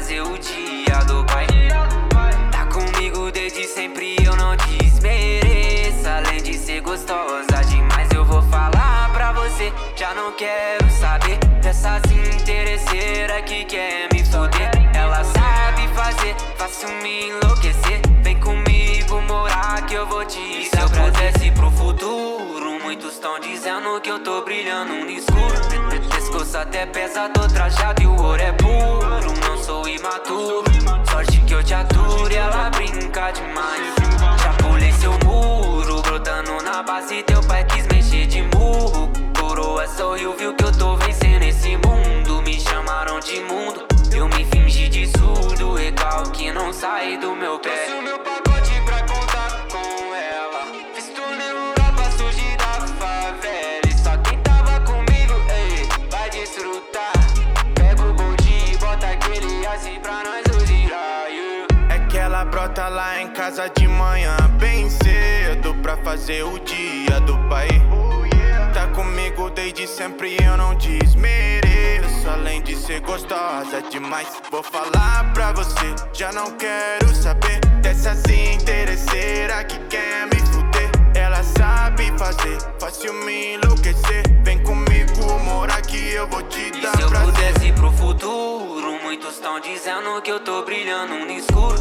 fazer o dia do pai. Tá comigo desde sempre, eu não desmereço. Além de ser gostosa demais, eu vou falar pra você. Já não quero saber dessas interesseiras que quer me foder. Ela sabe fazer, faço me enlouquecer. Vem comigo morar que eu vou te dar. E se eu pudesse pro futuro, muitos estão dizendo que eu tô brilhando no escuro. Pescoço até pesa, tô trajado e o ouro é puro. Não sou imaturo, sorte que eu te aturo e ela brinca demais. Já pulei seu muro, brotando na base, teu pai quis mexer de murro. Coroa sorriu, viu que eu tô vencendo esse mundo. Me chamaram de mundo, eu me fingi de surdo. Recalque que não sai do meu pé. Trouxe o meu pacote pra contar com ela. Fiz turnê pra surgir da favela. E só quem tava comigo, ei, vai desfrutar. Pega o bondinho e bota aquele assim pra nós girar, yeah. É que ela brota lá em casa de manhã bem cedo pra fazer o dia do pai. Tá comigo desde sempre, eu não desmereço. Além de ser gostosa demais, vou falar pra você. Já não quero saber dessas interesseiras que quer me fuder. Ela sabe fazer, fácil me enlouquecer. Vem comigo morar que eu vou te dar prazer. E se eu pudesse ir pro futuro, muitos estão dizendo que eu tô brilhando no escuro.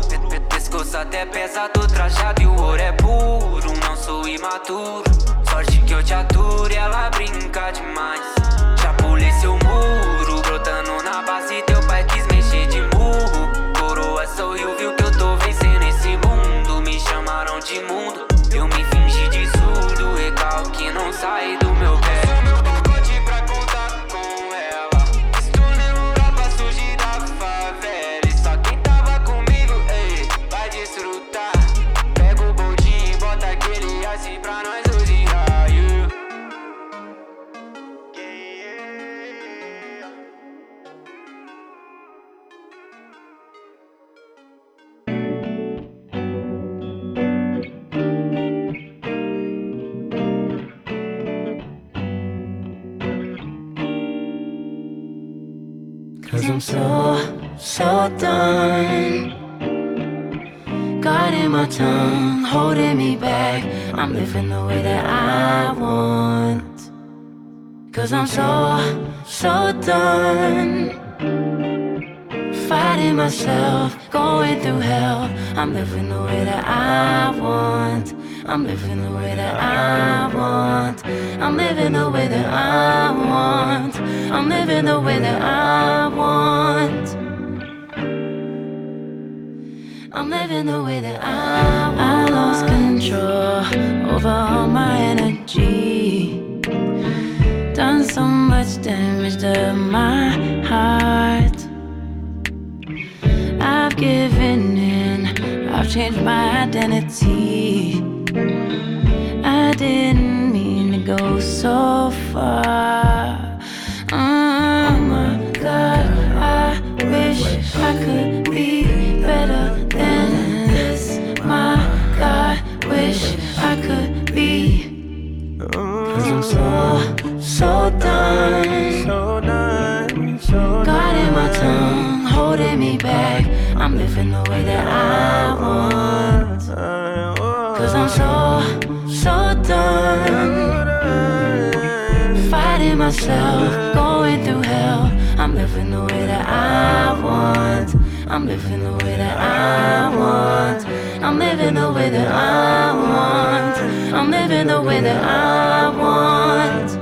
Pescoço até pesa, tô trajado e o ouro é puro. Não sou imaturo, sorte que eu te aturo e ela brinca demais. Já pulei seu muro, brotando na base, teu pai quis mexer de murro. Coroa sorriu, viu que eu tô vencendo esse mundo. Me chamaram de mundo, eu me fingi de surdo. Recalque que não sai do meu pé. Trouxe o meu pacote pra contar com ela. Estou pra surgir da favela. E só quem tava comigo, ei, vai desfrutar. Pega o bondinho e bota aquele assim pra nós. I'm so done guarding my tongue, holding me back. I'm living the way that I want. Cause I'm so done fighting myself, going through hell. I'm living the way that I want. I'm living the way that I want. I'm living the way that I want. I'm living the way that I want. I'm living the way that I want. I lost control over all my energy. Done so much damage to my heart. I've given in, I've changed my identity. I didn't mean to go so far. Oh my God, I wish I could be better than this. My God, wish I could be. Cause I'm so done guarding my tongue, holding me back. I'm living the way that I want. Cause I'm so done fighting myself, going through hell. I'm living the way that I want. I'm living the way that I want. I'm living the way that I want. I'm living the way that I want.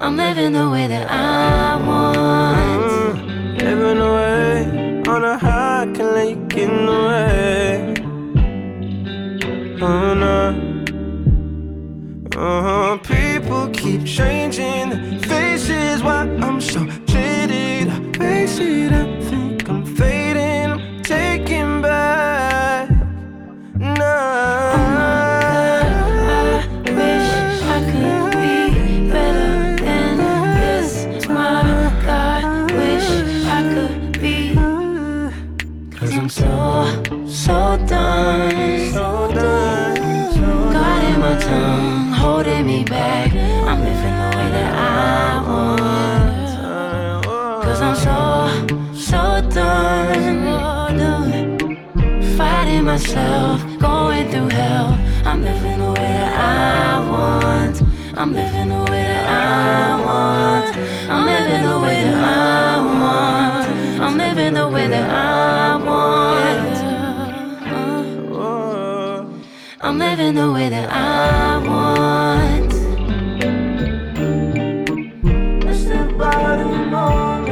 I'm living the way that I want. Living away on a high, can let you get in the way. Oh no. Oh, people keep changing their faces. Why I'm so jaded, I face it, I think I'm fading, I'm taking back. No. Oh my God, I wish I could be better than this. My God, wish I could be. Cause I'm so done. So done. My tongue holding me back. I'm living the way that I want. Cause I'm so myself, going through hell. I'm living the way that I want. I'm living the way that I want. I'm living the way that I want. I'm living the way that I want. I'm living the way that I want. It's the bottom moment.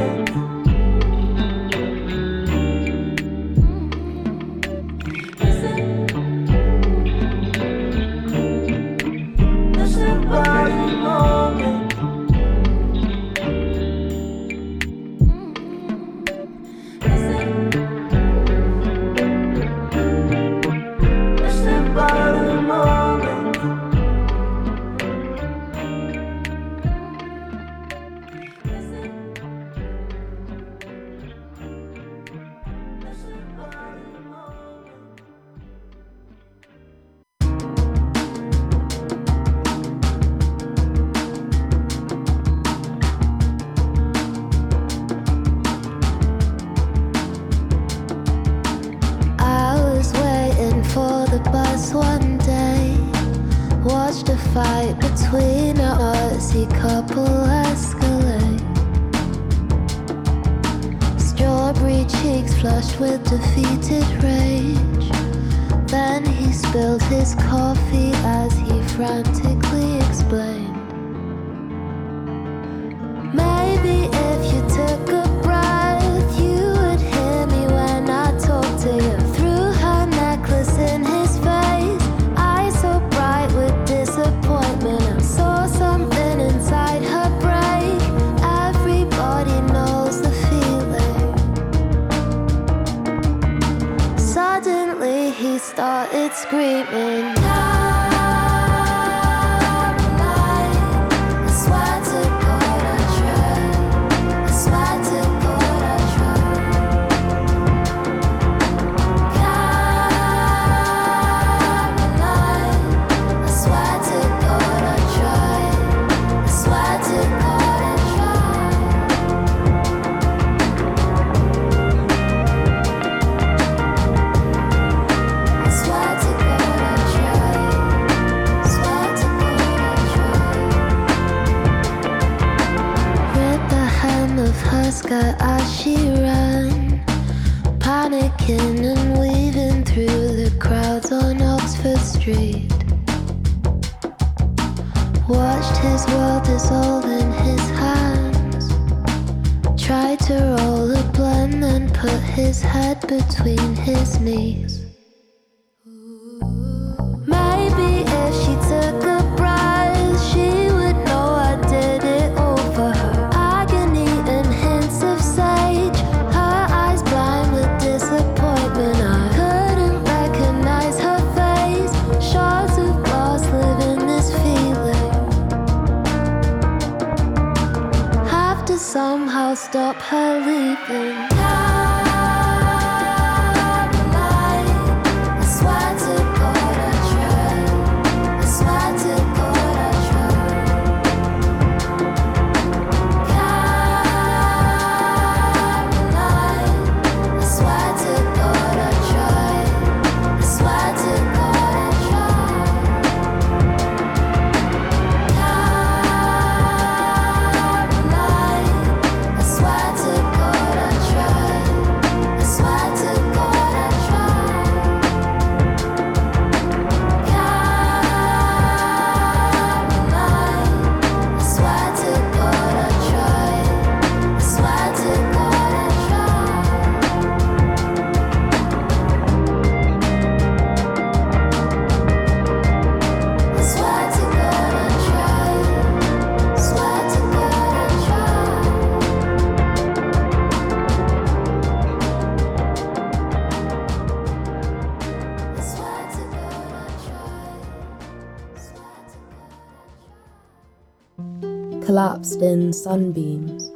Collapsed in sunbeams,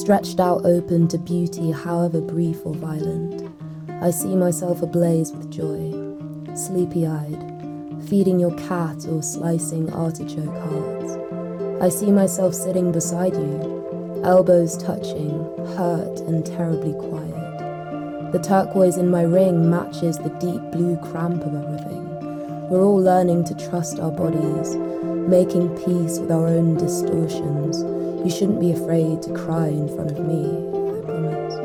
stretched out open to beauty however brief or violent, I see myself ablaze with joy, sleepy-eyed, feeding your cat or slicing artichoke hearts. I see myself sitting beside you, elbows touching, hurt and terribly quiet. The turquoise in my ring matches the deep blue cramp of everything. We're all learning to trust our bodies, making peace with our own distortions. You shouldn't be afraid to cry in front of me, I promise.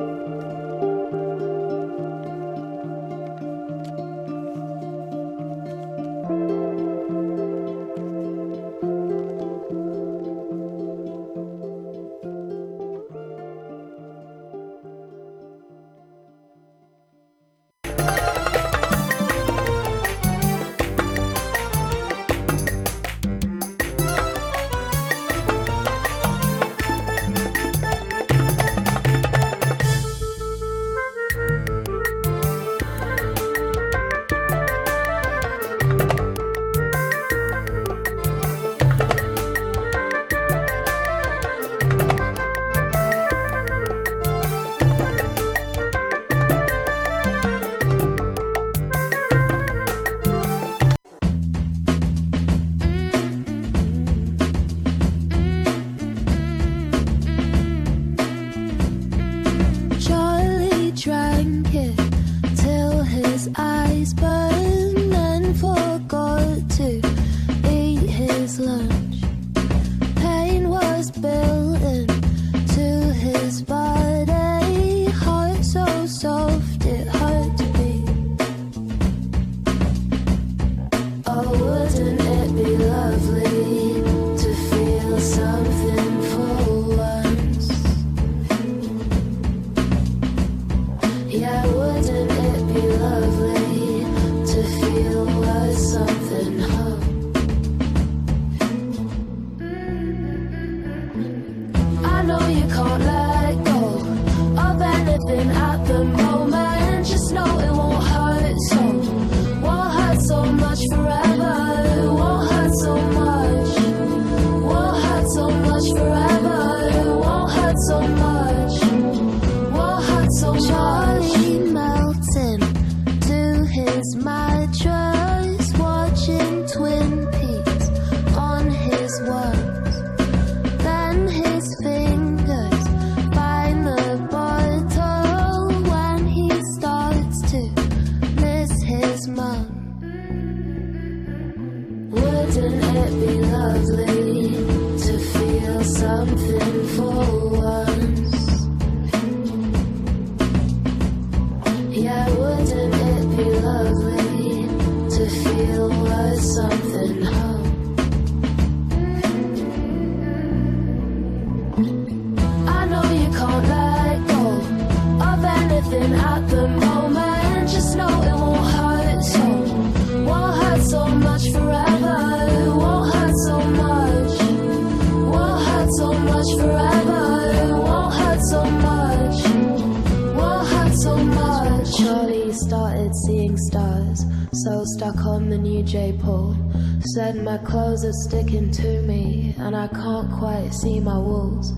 Clothes are sticking to me and I can't quite see my walls.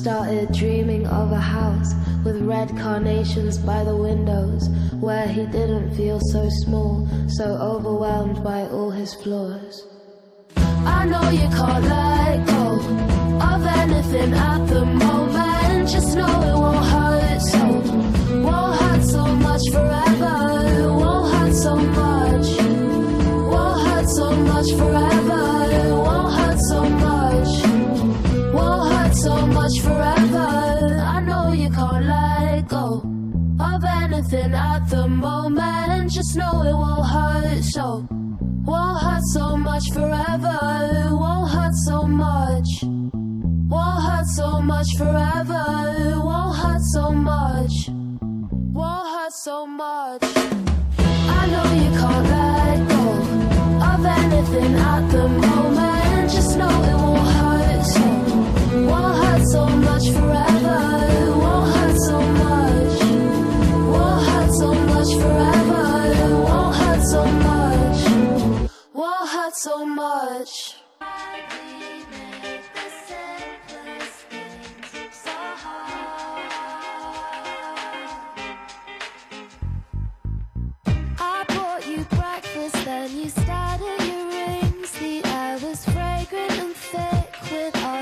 Started dreaming of a house with red carnations by the windows, where he didn't feel so small, so overwhelmed by all his flaws. I know you can't let go of anything at the moment, just know it won't hurt so, won't hurt so much forever, won't hurt so much, won't hurt so much forever. At the moment, just know it won't hurt so, won't hurt so much forever, won't hurt so much, won't hurt so much forever, won't hurt so much, won't hurt so much. I know you can't let go of anything at the moment, just know it won't hurt so, won't hurt so much forever. So much. I bought you breakfast, then you started your rings. The air was fragrant and thick with oil.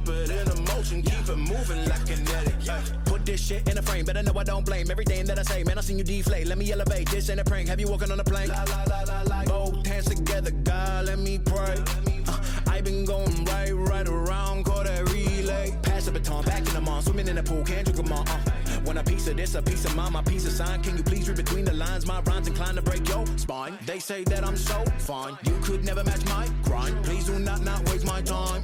it in motion, keep it moving like kinetic. Put this shit in a frame, better know I don't blame everything that I say. Man, I seen you deflate, let me elevate. This ain't a prank, have you walking on a plane? Both hands together, God, let me pray. I been going right around, call that relay. Pass the baton, back in the mall, swimming in the pool, can't drink them all. Want a piece of this, a piece of mine, my piece of sign. Can you please read between the lines? My rhymes inclined to break your spine. They say that I'm so fine, you could never match my grind. Please do not waste my time.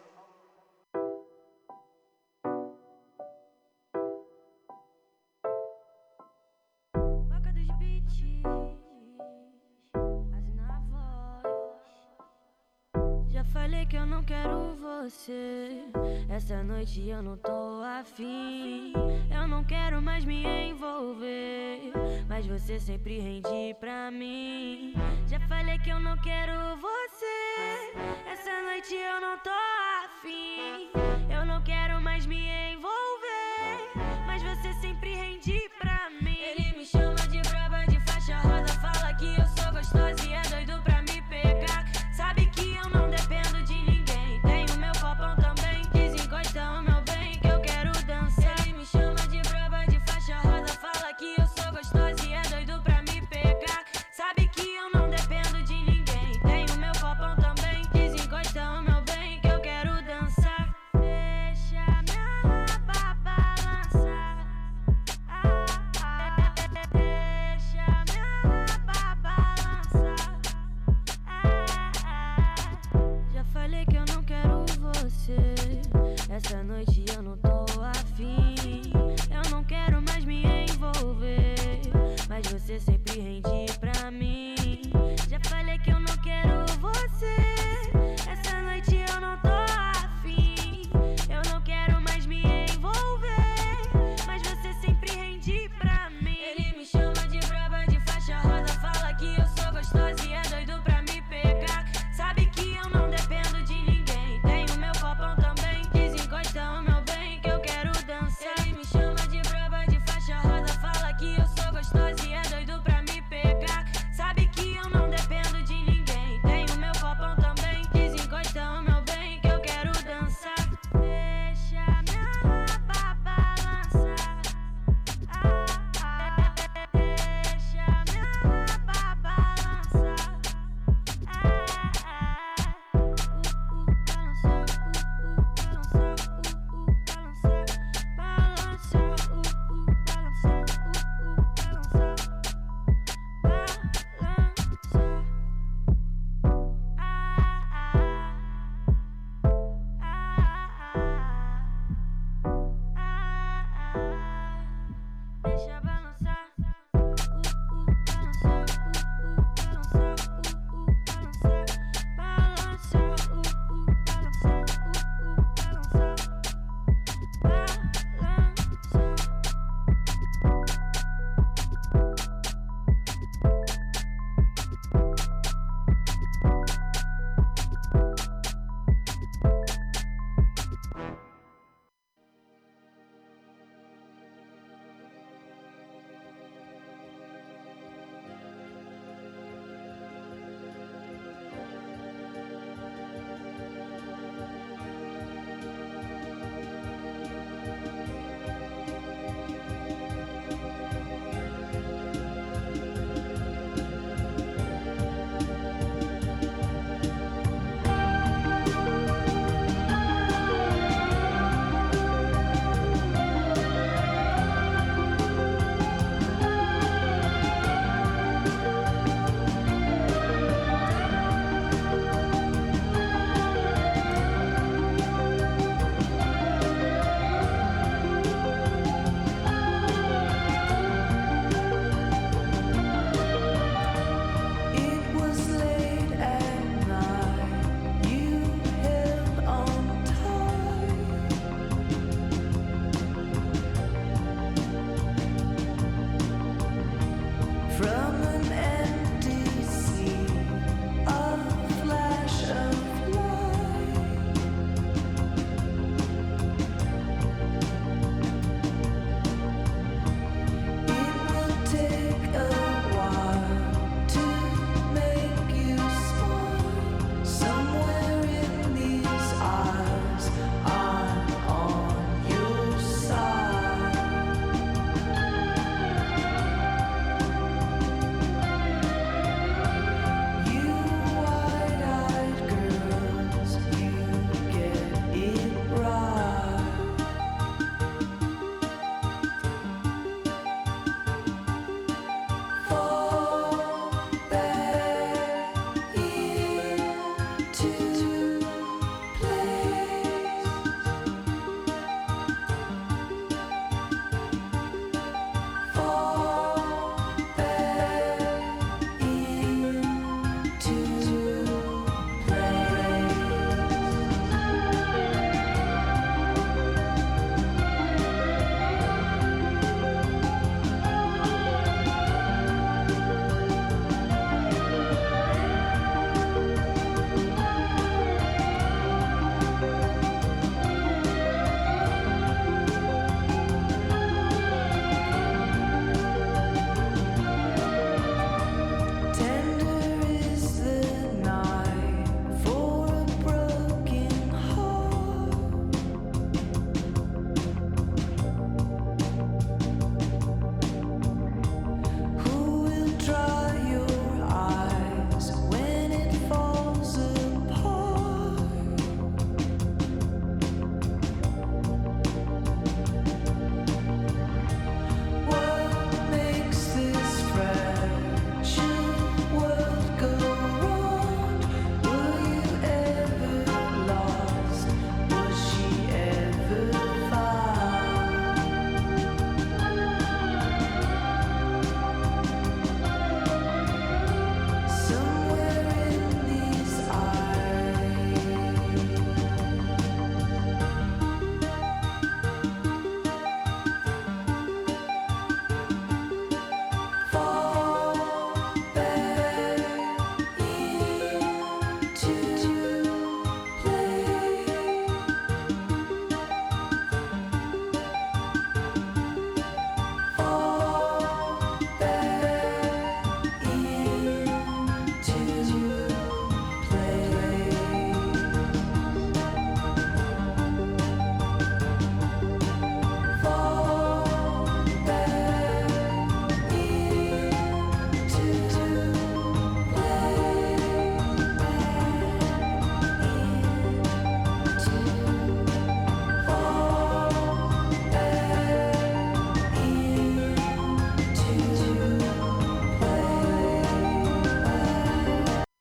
Falei que eu não quero você. Essa noite eu não tô afim. Eu não quero mais me envolver, mas você sempre rende pra mim. Já falei que eu não quero você. Essa noite eu não tô afim. Eu não quero mais me envolver, mas você sempre rende pra mim. Ele me chama de braba, de faixa roda. Fala que eu sou gostosa e é doido pra me pegar. Sabe que eu não dependo de ninguém. Tenho meu copão também. Desencosta o meu bem que eu quero dançar. Ele me chama de braba, de faixa roda. Fala que eu sou gostosa e é doido pra me pegar. Sabe que eu não dependo de ninguém. Tenho meu copão também. Desencosta o meu bem que eu quero dançar.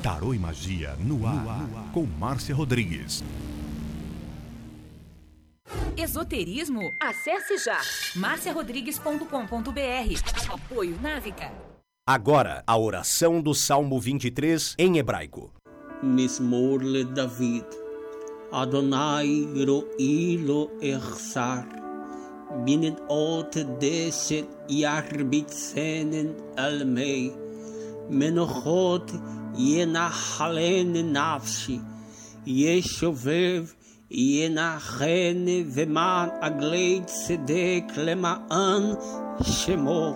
Tarô e Magia no ar, com Márcia Rodrigues. Esoterismo? Acesse já marciarodrigues.com.br. Apoio Návica. Agora, a oração do Salmo 23 em hebraico. Mismor le David. Adonai ro'i lo echsar. Binet ot deset yarbitzenen almei. Menochot ינחלן נפשי, ישובב ינחן ומען עגלי צדק למען שמו,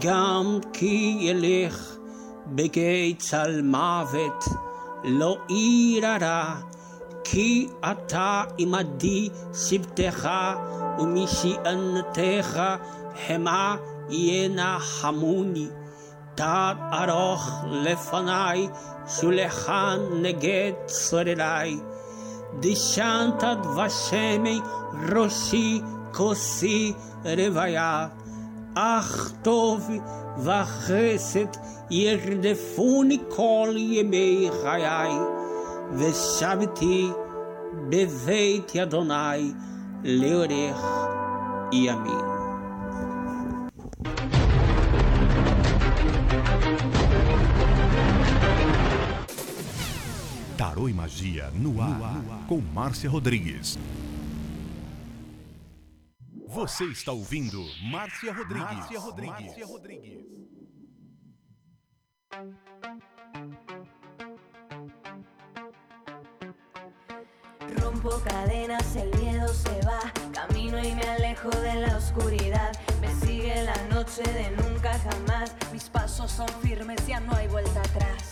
גם כי ילך בגיא צל מוות, לא עיר הרע, כי אתה עמדי שבטך ומשענתך המה ינחמוני. תד ארוך לפני, שולחן נגד צורריי, Dishantad Vashemei Roshi Kosi Revaya Achtov Vacheset Yerdefuni Kol Yemei Chayai Veshaviti Beveit Yadonai Leorech Yamin. Tarô e Magia no ar, com Márcia Rodrigues. Você está ouvindo Márcia Rodrigues. Márcia Rodrigues. Márcia Rodrigues. Rompo cadenas, el miedo se va, camino y me alejo de la oscuridad. Me sigue la noche de nunca jamás, mis pasos son firmes, ya no hay vuelta atrás.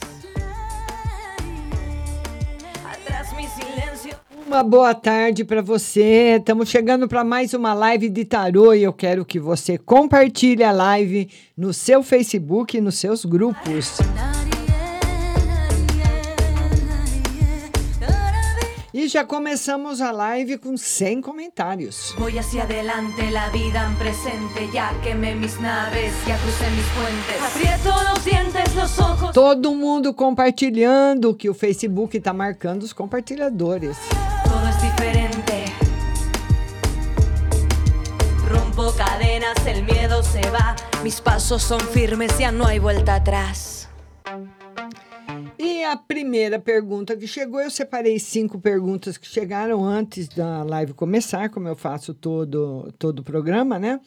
Uma boa tarde para você. Estamos chegando para mais uma live de tarô e eu quero que você compartilhe a live no seu Facebook e nos seus grupos. E já começamos a live com 100 comentários. Voy hacia adelante, la vida en presente, ya quemé mis naves, ya crucé mis puentes. Aprieto los dientes, los ojos. Todo mundo compartilhando, que o Facebook está marcando os compartilhadores. Todo es diferente. Rompo cadenas, el miedo se va, mis pasos son firmes, ya no hay vuelta atrás. E a primeira pergunta que chegou, eu separei 5 perguntas que chegaram antes da live começar, como eu faço todo o programa, né?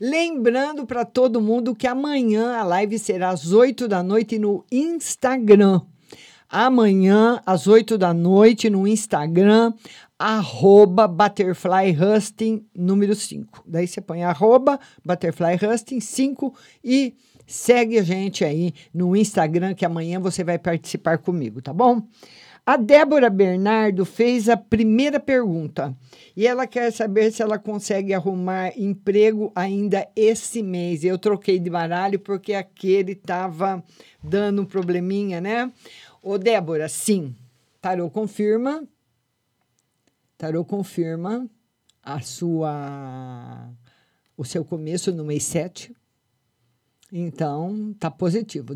Lembrando para todo mundo que amanhã a live será às 20h no Instagram. Amanhã, às 20h, no Instagram, @Butterfly Hosting, número 5. Daí você põe @Butterfly Hosting 5 e... segue a gente aí no Instagram, que amanhã você vai participar comigo, tá bom? A Débora Bernardo fez a primeira pergunta e ela quer saber se ela consegue arrumar emprego ainda esse mês. Eu troquei de baralho porque aquele estava dando um probleminha, né? Ô, Débora, sim, tarô confirma. Tarô confirma o seu começo no mês 7. Então, tá positivo,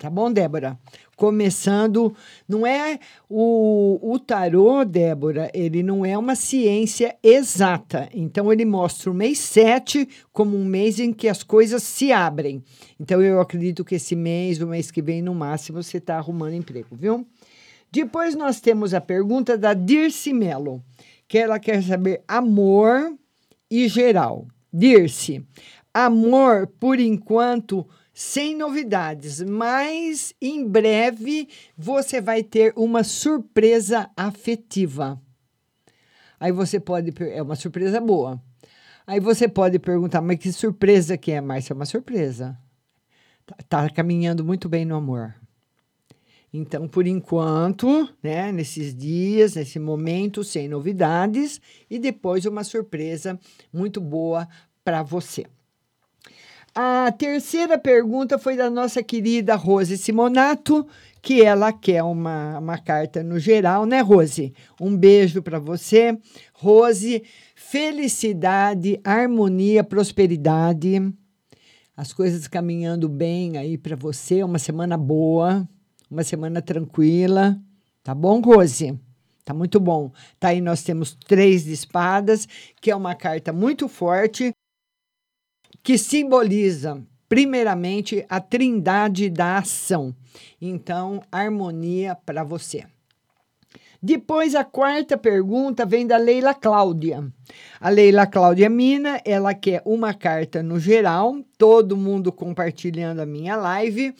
tá bom, Débora? Começando, não é o tarô, Débora, ele não é uma ciência exata. Então, ele mostra o mês 7 como um mês em que as coisas se abrem. Então, eu acredito que esse mês, o mês que vem, no máximo, você tá arrumando emprego, viu? Depois, nós temos a pergunta da Dirce Mello, que ela quer saber amor e geral. Dirce... amor, por enquanto, sem novidades, mas em breve você vai ter uma surpresa afetiva. Aí você pode... é uma surpresa boa. Aí você pode perguntar, mas que surpresa que é, Márcia? É uma surpresa. Tá caminhando muito bem no amor. Então, por enquanto, né, nesses dias, nesse momento, sem novidades, e depois uma surpresa muito boa para você. A terceira pergunta foi da nossa querida Rose Simonato, que ela quer uma carta no geral, né, Rose? Um beijo para você. Rose, felicidade, harmonia, prosperidade. As coisas caminhando bem aí para você. Uma semana boa, uma semana tranquila. Tá bom, Rose? Tá muito bom. Tá aí, nós temos 3 de espadas, que é uma carta muito forte, que simboliza, primeiramente, a trindade da ação. Então, harmonia para você. Depois, a quarta pergunta vem da Leila Cláudia. A Leila Cláudia Mina, ela quer uma carta no geral, todo mundo compartilhando a minha live.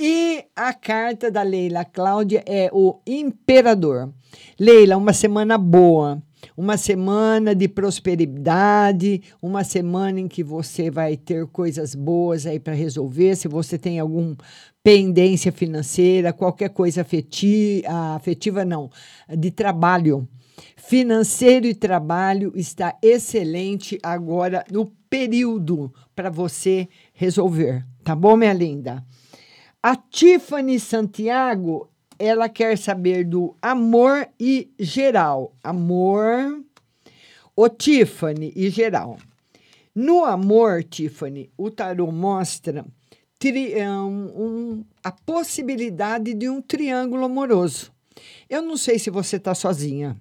E a carta da Leila Cláudia é o Imperador. Leila, uma semana boa. Uma semana de prosperidade, uma semana em que você vai ter coisas boas aí para resolver. Se você tem alguma pendência financeira, qualquer coisa de trabalho. Financeiro e trabalho está excelente agora no período para você resolver. Tá bom, minha linda? A Tiffany Santiago, ela quer saber do amor e geral. Amor, o Tiffany e geral. No amor, Tiffany, o tarô mostra a possibilidade de um triângulo amoroso. Eu não sei se você está sozinha,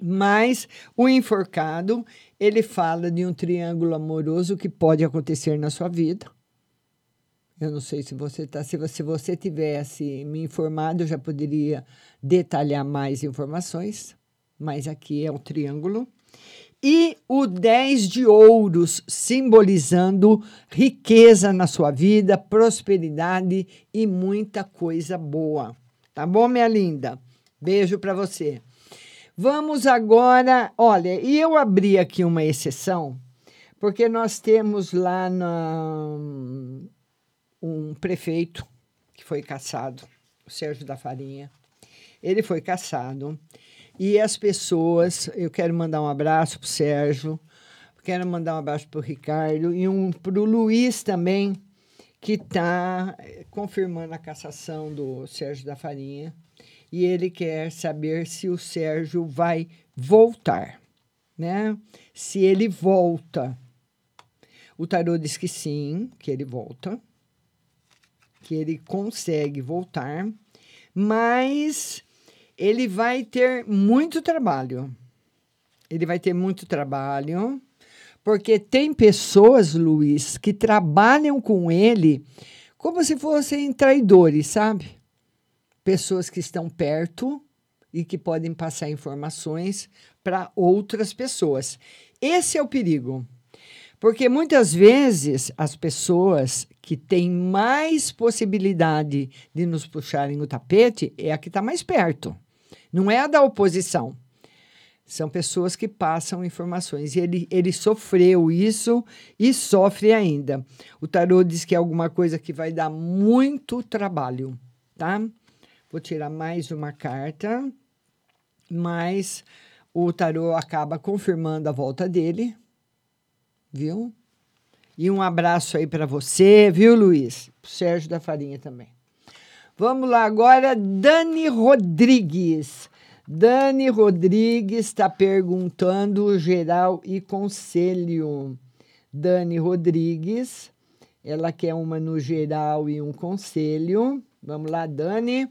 mas o enforcado, ele fala de um triângulo amoroso que pode acontecer na sua vida. Eu não sei se você está... Se você tivesse me informado, eu já poderia detalhar mais informações. Mas aqui é um triângulo. E o 10 de ouros, simbolizando riqueza na sua vida, prosperidade e muita coisa boa. Tá bom, minha linda? Beijo para você. Vamos agora... Olha, e eu abri aqui uma exceção, porque nós temos lá um prefeito que foi cassado, o Sérgio da Farinha. Ele foi cassado. E as pessoas... Eu quero mandar um abraço para o Sérgio, quero mandar um abraço para o Ricardo e para o Luiz também, que está confirmando a cassação do Sérgio da Farinha. E ele quer saber se o Sérgio vai voltar, né? Se ele volta. O tarô diz que sim, que ele volta, que ele consegue voltar, mas ele vai ter muito trabalho. Ele vai ter muito trabalho, porque tem pessoas, Luiz, que trabalham com ele como se fossem traidores, sabe? Pessoas que estão perto e que podem passar informações para outras pessoas. Esse é o perigo. Porque muitas vezes as pessoas que têm mais possibilidade de nos puxarem o tapete é a que está mais perto. Não é a da oposição. São pessoas que passam informações. E ele sofreu isso e sofre ainda. O tarô diz que é alguma coisa que vai dar muito trabalho, tá? Vou tirar mais uma carta, mas o tarô acaba confirmando a volta dele. Viu? E um abraço aí para você, viu, Luiz? Pro Sérgio da Farinha também. Vamos lá agora, Dani Rodrigues. Dani Rodrigues está perguntando geral e conselho. Dani Rodrigues, ela quer uma no geral e um conselho. Vamos lá, Dani.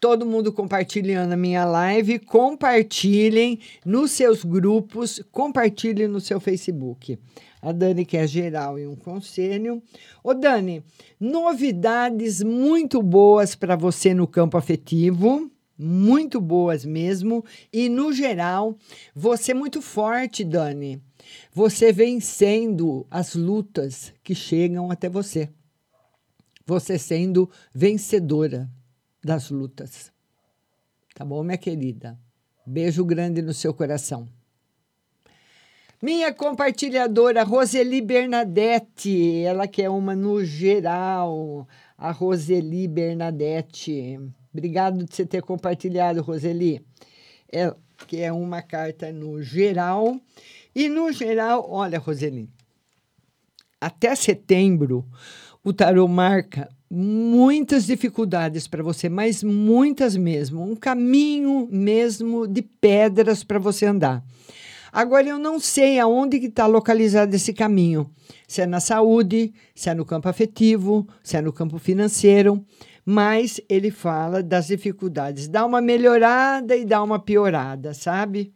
Todo mundo compartilhando a minha live. Compartilhem nos seus grupos, compartilhem no seu Facebook. A Dani quer geral e um conselho. Ô, Dani, novidades muito boas para você no campo afetivo. Muito boas mesmo. E, no geral, você é muito forte, Dani. Você vencendo as lutas que chegam até você. Você sendo vencedora das lutas. Tá bom, minha querida? Beijo grande no seu coração. Minha compartilhadora, Roseli Bernadette. Ela quer uma no geral. A Roseli Bernadette. Obrigado de você ter compartilhado, Roseli. Ela quer uma carta no geral. E no geral, olha, Roseli, até setembro, o tarô marca muitas dificuldades para você, mas muitas mesmo. Um caminho mesmo de pedras para você andar. Agora, eu não sei aonde que está localizado esse caminho. Se é na saúde, se é no campo afetivo, se é no campo financeiro. Mas ele fala das dificuldades. Dá uma melhorada e dá uma piorada, sabe?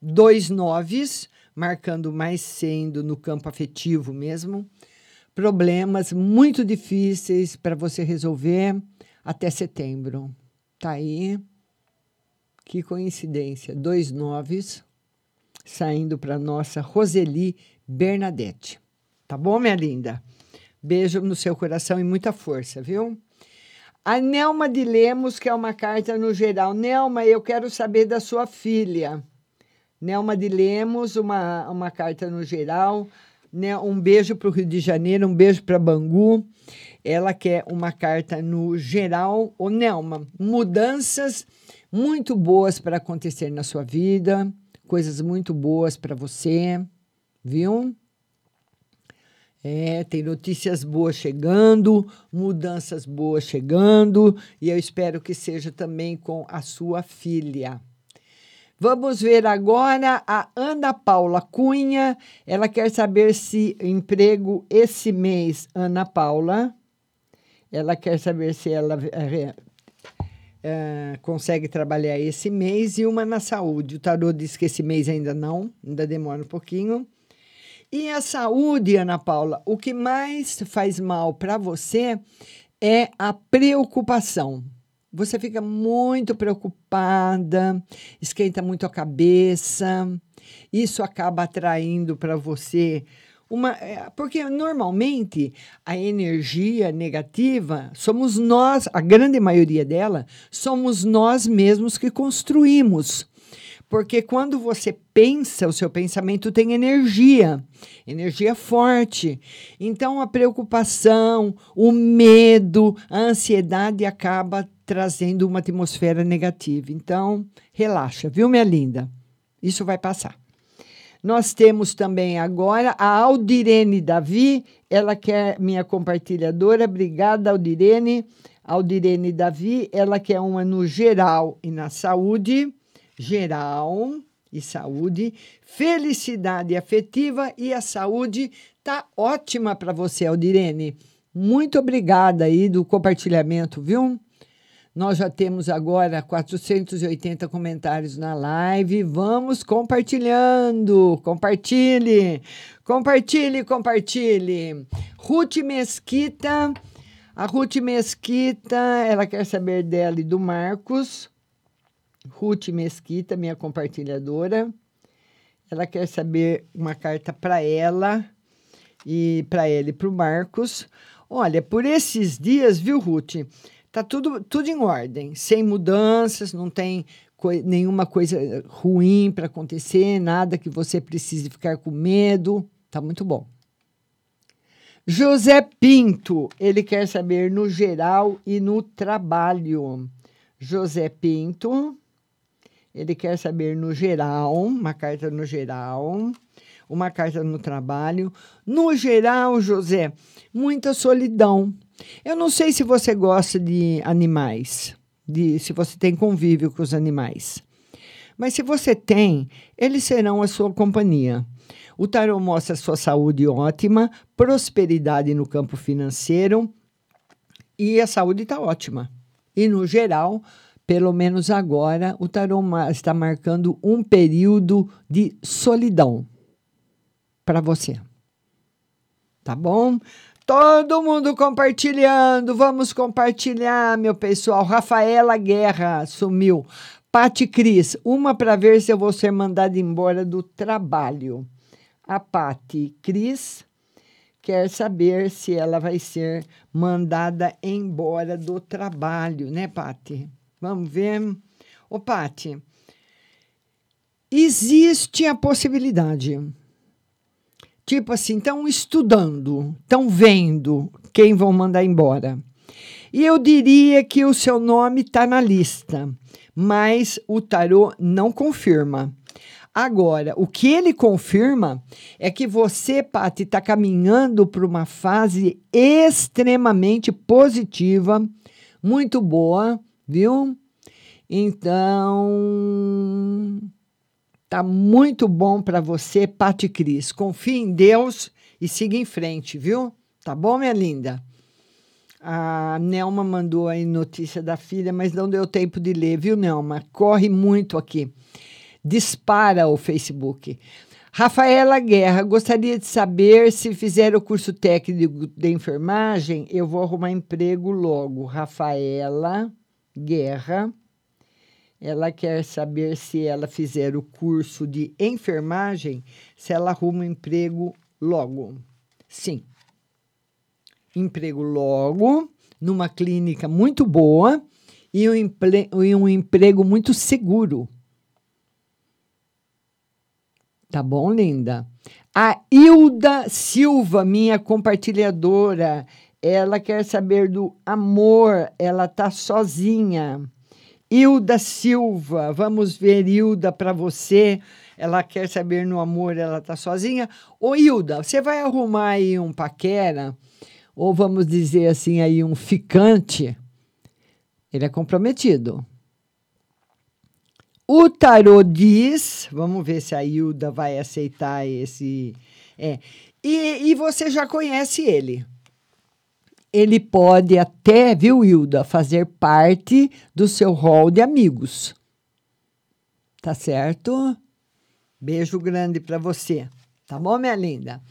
2 9s, marcando mais sendo no campo afetivo mesmo. Problemas muito difíceis para você resolver até setembro. Tá aí. Que coincidência. 2 9s saindo para nossa Roseli Bernadette. Tá bom, minha linda? Beijo no seu coração e muita força, viu? A Nelma de Lemos, que é uma carta no geral. Nelma, eu quero saber da sua filha. Nelma de Lemos, uma carta no geral. Um beijo para o Rio de Janeiro, um beijo para Bangu. Ela quer uma carta no geral. Ô, Nelma, mudanças muito boas para acontecer na sua vida, coisas muito boas para você, viu? É, tem notícias boas chegando, mudanças boas chegando, e eu espero que seja também com a sua filha. Vamos ver agora a Ana Paula Cunha. Ela quer saber se emprego esse mês, Ana Paula. Ela quer saber se ela consegue trabalhar esse mês, e uma na saúde. O tarô diz que esse mês ainda não, ainda demora um pouquinho. E a saúde, Ana Paula, o que mais faz mal para você é a preocupação. Você fica muito preocupada, esquenta muito a cabeça. Isso acaba atraindo para você uma... Porque, normalmente, a energia negativa, somos nós, a grande maioria dela, somos nós mesmos que construímos. Porque quando você pensa, o seu pensamento tem energia, energia forte. Então, a preocupação, o medo, a ansiedade acaba trazendo uma atmosfera negativa. Então, relaxa, viu, minha linda? Isso vai passar. Nós temos também agora a Aldirene Davi, ela quer minha compartilhadora. Obrigada, Aldirene. Aldirene Davi, ela quer uma no geral e na saúde. Geral e saúde, felicidade afetiva, e a saúde tá ótima para você, Aldirene. Muito obrigada aí do compartilhamento, viu? Nós já temos agora 480 comentários na live. Vamos compartilhando. Compartilhe, compartilhe, compartilhe. Ruth Mesquita, a Ruth Mesquita, ela quer saber dela e do Marcos. Ruth Mesquita, minha compartilhadora, ela quer saber uma carta para ela e para ele e para o Marcos. Olha, por esses dias, viu, Ruth, tá tudo em ordem, sem mudanças, não tem nenhuma coisa ruim para acontecer, nada que você precise ficar com medo, tá muito bom. José Pinto, ele quer saber no geral e no trabalho. José Pinto... Ele quer saber no geral, uma carta no geral, uma carta no trabalho. No geral, José, muita solidão. Eu não sei se você gosta de animais, se você tem convívio com os animais. Mas se você tem, eles serão a sua companhia. O tarô mostra a sua saúde ótima, prosperidade no campo financeiro, e a saúde está ótima. E no geral... Pelo menos agora, o tarô está marcando um período de solidão para você. Tá bom? Todo mundo compartilhando. Vamos compartilhar, meu pessoal. Rafaela Guerra sumiu. Pati Cris, uma para ver se eu vou ser mandada embora do trabalho. A Pati Cris quer saber se ela vai ser mandada embora do trabalho, né, Pati? Vamos ver. Ô, Pati, existe a possibilidade. Tipo assim, estão estudando, estão vendo quem vão mandar embora. E eu diria que o seu nome está na lista, mas o tarô não confirma. Agora, o que ele confirma é que você, Pati, está caminhando para uma fase extremamente positiva, muito boa, viu? Então, tá muito bom para você, Pati Cris. Confie em Deus e siga em frente, viu? Tá bom, minha linda? A Nelma mandou aí notícia da filha, mas não deu tempo de ler, viu, Nelma? Corre muito aqui. Dispara o Facebook. Rafaela Guerra, gostaria de saber se fizer o curso técnico de enfermagem, eu vou arrumar emprego logo. Rafaela Guerra, ela quer saber se ela fizer o curso de enfermagem, se ela arruma um emprego logo. Sim, emprego logo, numa clínica muito boa e um emprego muito seguro. Tá bom, linda? A Hilda Silva, minha compartilhadora, ela quer saber do amor, ela tá sozinha. Hilda Silva, vamos ver, Hilda, para você. Ela quer saber no amor, ela está sozinha. Ô, Hilda, você vai arrumar aí um paquera, ou vamos dizer assim, aí um ficante. Ele é comprometido. O tarô diz, vamos ver se a Hilda vai aceitar esse... E você já conhece ele. Ele pode até, viu, Hilda, fazer parte do seu hall de amigos. Tá certo? Beijo grande para você. Tá bom, minha linda?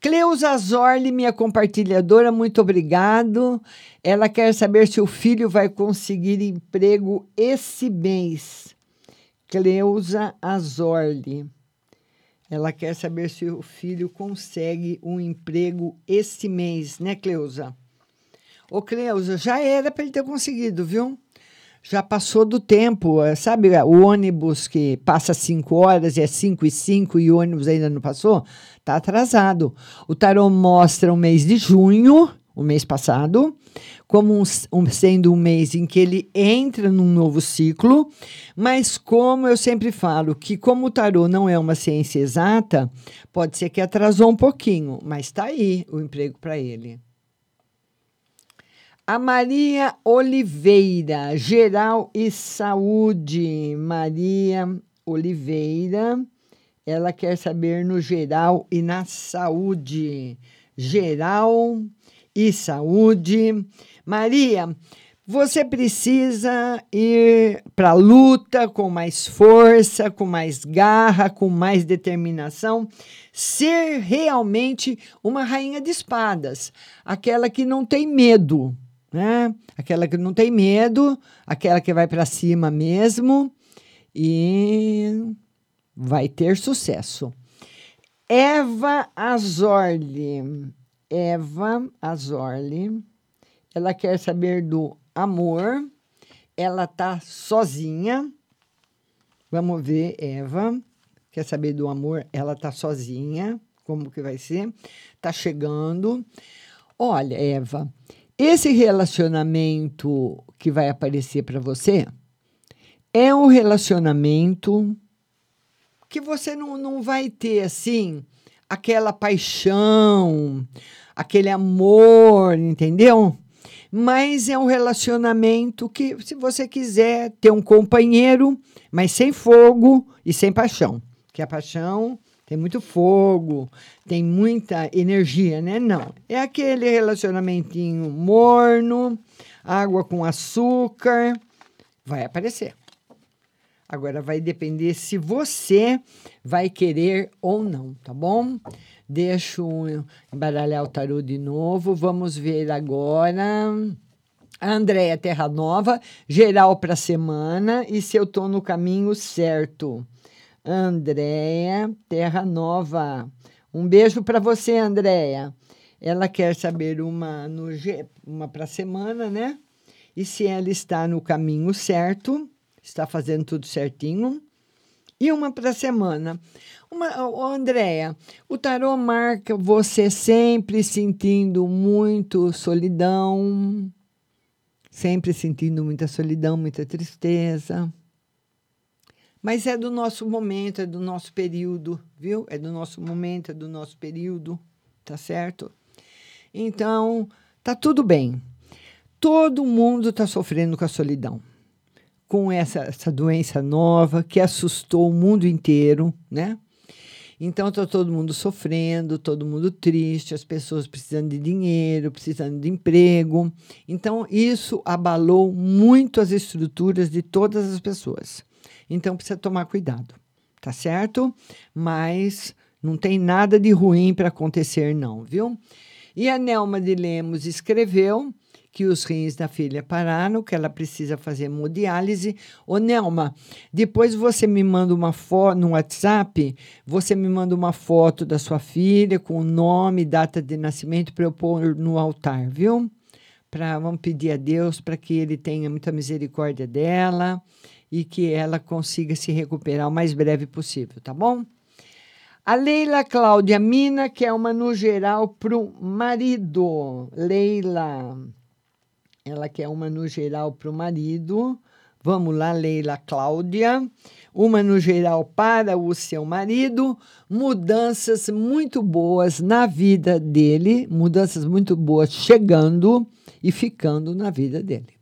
Cleusa Zorli, minha compartilhadora, muito obrigado. Ela quer saber se o filho vai conseguir emprego esse mês. Cleusa Zorli. Ela quer saber se o filho consegue um emprego esse mês, né, Cleusa? Ô, Cleusa, já era para ele ter conseguido, viu? Já passou do tempo, sabe o ônibus que passa 5 horas, é 5:05 e o ônibus ainda não passou? Tá atrasado. O tarô mostra o mês de junho, o mês passado, como sendo um mês em que ele entra num novo ciclo, mas como eu sempre falo, que como o tarô não é uma ciência exata, pode ser que atrasou um pouquinho, mas tá aí o emprego para ele. A Maria Oliveira, geral e saúde. Maria Oliveira, ela quer saber no geral e na saúde. Geral e saúde. Maria, você precisa ir para a luta com mais força, com mais garra, com mais determinação. Ser realmente uma rainha de espadas, aquela que não tem medo. Né? Aquela que não tem medo, aquela que vai para cima mesmo e vai ter sucesso. Eva Azorli, ela quer saber do amor, ela tá sozinha. Vamos ver, Eva, quer saber do amor, ela tá sozinha, como que vai ser? Tá chegando. Olha, Eva, esse relacionamento que vai aparecer para você é um relacionamento que você não vai ter, assim, aquela paixão, aquele amor, entendeu? Mas é um relacionamento que, se você quiser ter um companheiro, mas sem fogo e sem paixão, que a paixão... tem muito fogo, tem muita energia, né? Não. É aquele relacionamentinho morno, água com açúcar, vai aparecer. Agora vai depender se você vai querer ou não, tá bom? Deixa eu embaralhar o tarô de novo. Vamos ver agora... A Andréia Terra Nova, geral para a semana e se eu tô no caminho certo. Andréia Terra Nova. Um beijo para você, Andréia. Ela quer saber uma para a semana, né? E se ela está no caminho certo, está fazendo tudo certinho. E uma para a semana. Andréia, o tarô marca você sempre sentindo muito solidão, sempre sentindo muita solidão, muita tristeza. Mas é do nosso momento, é do nosso período, viu? É do nosso momento, é do nosso período, tá certo? Então, tá tudo bem. Todo mundo tá sofrendo com a solidão, com essa doença nova que assustou o mundo inteiro, né? Então, tá todo mundo sofrendo, todo mundo triste, as pessoas precisando de dinheiro, precisando de emprego. Então, isso abalou muito as estruturas de todas as pessoas. Então, precisa tomar cuidado, tá certo? Mas não tem nada de ruim para acontecer, não, viu? E a Nelma de Lemos escreveu que os rins da filha pararam, que ela precisa fazer hemodiálise. Ô, Nelma, depois você me manda uma foto no WhatsApp, você me manda uma foto da sua filha com o nome, data de nascimento para eu pôr no altar, viu? Vamos pedir a Deus para que ele tenha muita misericórdia dela e que ela consiga se recuperar o mais breve possível, tá bom? A Leila Cláudia Mina, que é uma no geral pro marido. Leila, ela quer uma no geral pro marido. Vamos lá, Leila Cláudia. Uma no geral para o seu marido. Mudanças muito boas na vida dele. Mudanças muito boas chegando e ficando na vida dele.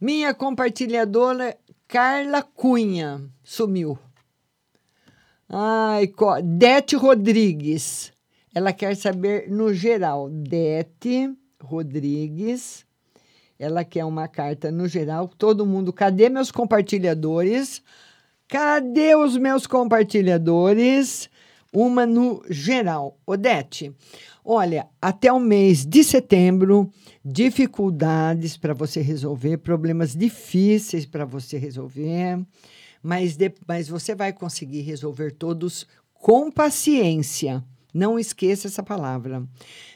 Minha compartilhadora Carla Cunha sumiu. Ai, Dete Rodrigues. Ela quer saber no geral. Dete Rodrigues. Ela quer uma carta no geral. Todo mundo, cadê meus compartilhadores? Cadê os meus compartilhadores? Uma no geral. Odete, olha, até o mês de setembro, dificuldades para você resolver, problemas difíceis para você resolver, mas você vai conseguir resolver todos com paciência. Não esqueça essa palavra.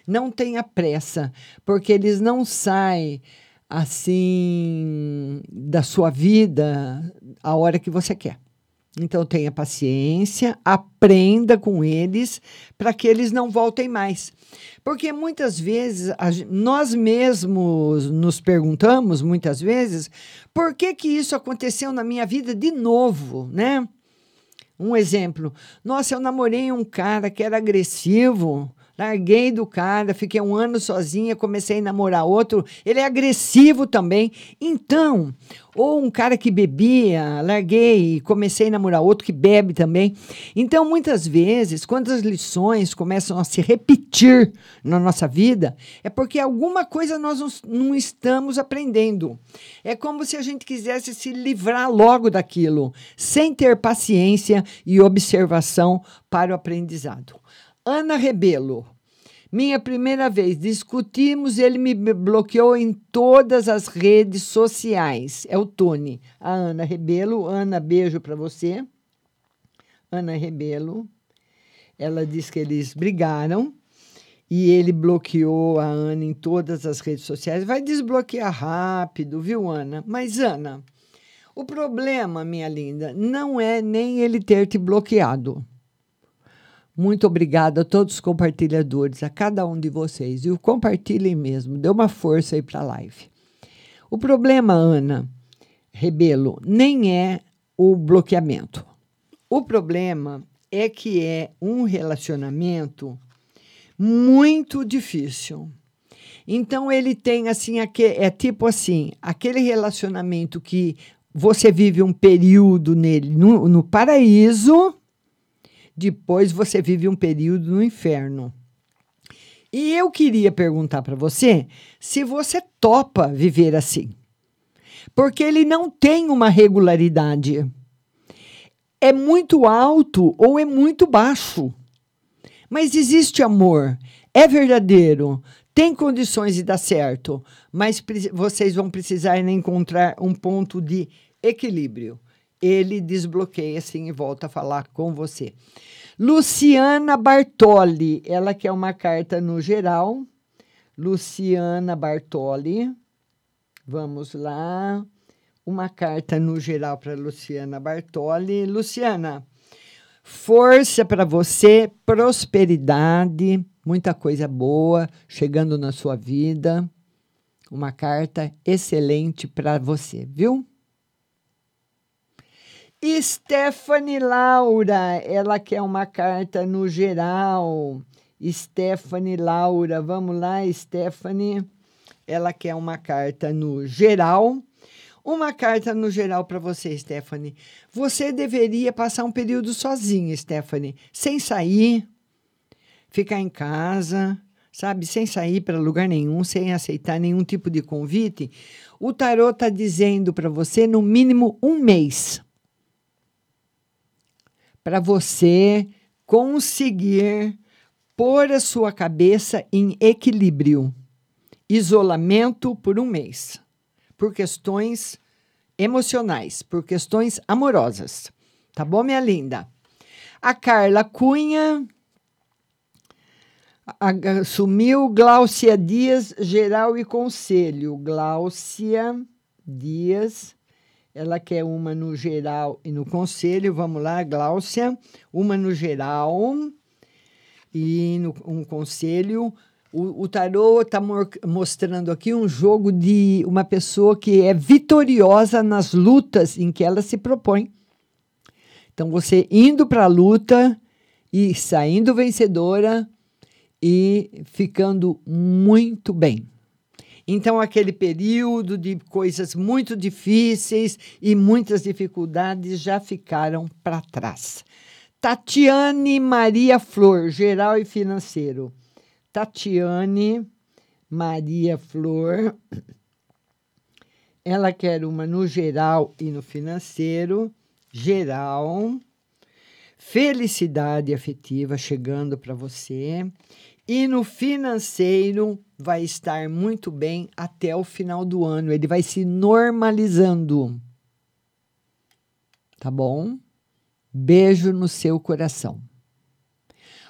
Não tenha pressa, porque eles não saem assim da sua vida a hora que você quer. Então tenha paciência, aprenda com eles para que eles não voltem mais. Porque muitas vezes nós mesmos nos perguntamos, muitas vezes, por que que isso aconteceu na minha vida de novo, né? Um exemplo, nossa, eu namorei um cara que era agressivo, larguei do cara, fiquei um ano sozinha, comecei a namorar outro, ele é agressivo também. Então, ou um cara que bebia, larguei e comecei a namorar outro que bebe também. Então, muitas vezes, quando as lições começam a se repetir na nossa vida, é porque alguma coisa nós não estamos aprendendo. É como se a gente quisesse se livrar logo daquilo, sem ter paciência e observação para o aprendizado. Ana Rebelo, minha primeira vez, discutimos, ele me bloqueou em todas as redes sociais. É o Tony. A Ana Rebelo, Ana, beijo para você. Ana Rebelo, ela diz que eles brigaram e ele bloqueou a Ana em todas as redes sociais. Vai desbloquear rápido, viu, Ana? Mas, Ana, o problema, minha linda, não é nem ele ter te bloqueado. Muito obrigada a todos os compartilhadores, a cada um de vocês. E o compartilhem mesmo, dê uma força aí para a live. O problema, Ana Rebelo, nem é o bloqueamento. O problema é que é um relacionamento muito difícil. Então, ele tem assim, é tipo assim, aquele relacionamento que você vive um período nele no paraíso. Depois você vive um período no inferno. E eu queria perguntar para você se você topa viver assim. Porque ele não tem uma regularidade. É muito alto ou é muito baixo. Mas existe amor, é verdadeiro, tem condições de dar certo, mas vocês vão precisar encontrar um ponto de equilíbrio. Ele desbloqueia, assim, e volta a falar com você. Luciana Bartoli, ela quer uma carta no geral. Luciana Bartoli, vamos lá. Uma carta no geral para Luciana Bartoli. Luciana, força para você, prosperidade, muita coisa boa chegando na sua vida. Uma carta excelente para você, viu? Stephanie Laura, ela quer uma carta no geral. Stephanie Laura, vamos lá, Stephanie. Ela quer uma carta no geral. Uma carta no geral para você, Stephanie. Você deveria passar um período sozinha, Stephanie, sem sair, ficar em casa, sabe, sem sair para lugar nenhum, sem aceitar nenhum tipo de convite. O tarô está dizendo para você, no mínimo, um mês, para você conseguir pôr a sua cabeça em equilíbrio. Isolamento por um mês, por questões emocionais, por questões amorosas. Tá bom, minha linda? A Carla Cunha assumiu. Gláucia Dias, geral e conselho. Gláucia Dias, ela quer uma no geral e no conselho. Vamos lá, Gláucia. Uma no geral e no conselho. O tarô está mostrando aqui um jogo de uma pessoa que é vitoriosa nas lutas em que ela se propõe. Então, você indo para a luta e saindo vencedora e ficando muito bem. Então, aquele período de coisas muito difíceis e muitas dificuldades já ficaram para trás. Tatiane Maria Flor, geral e financeiro. Tatiane Maria Flor, ela quer uma no geral e no financeiro, geral, felicidade afetiva chegando para você, e no financeiro vai estar muito bem até o final do ano, ele vai se normalizando, tá bom? Beijo no seu coração.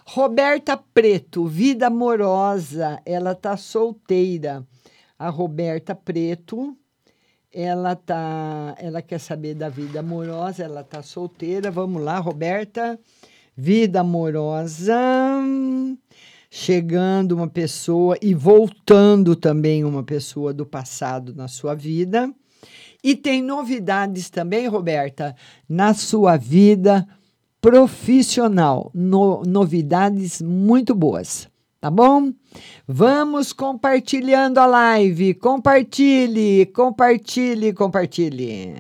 Roberta Preto, vida amorosa, ela tá solteira. A Roberta Preto, ela quer saber da vida amorosa, ela tá solteira. Vamos lá, Roberta. Vida amorosa, chegando uma pessoa e voltando também uma pessoa do passado na sua vida. E tem novidades também, Roberta, na sua vida profissional, novidades muito boas, tá bom? Vamos compartilhando a live, compartilhe, compartilhe, compartilhe.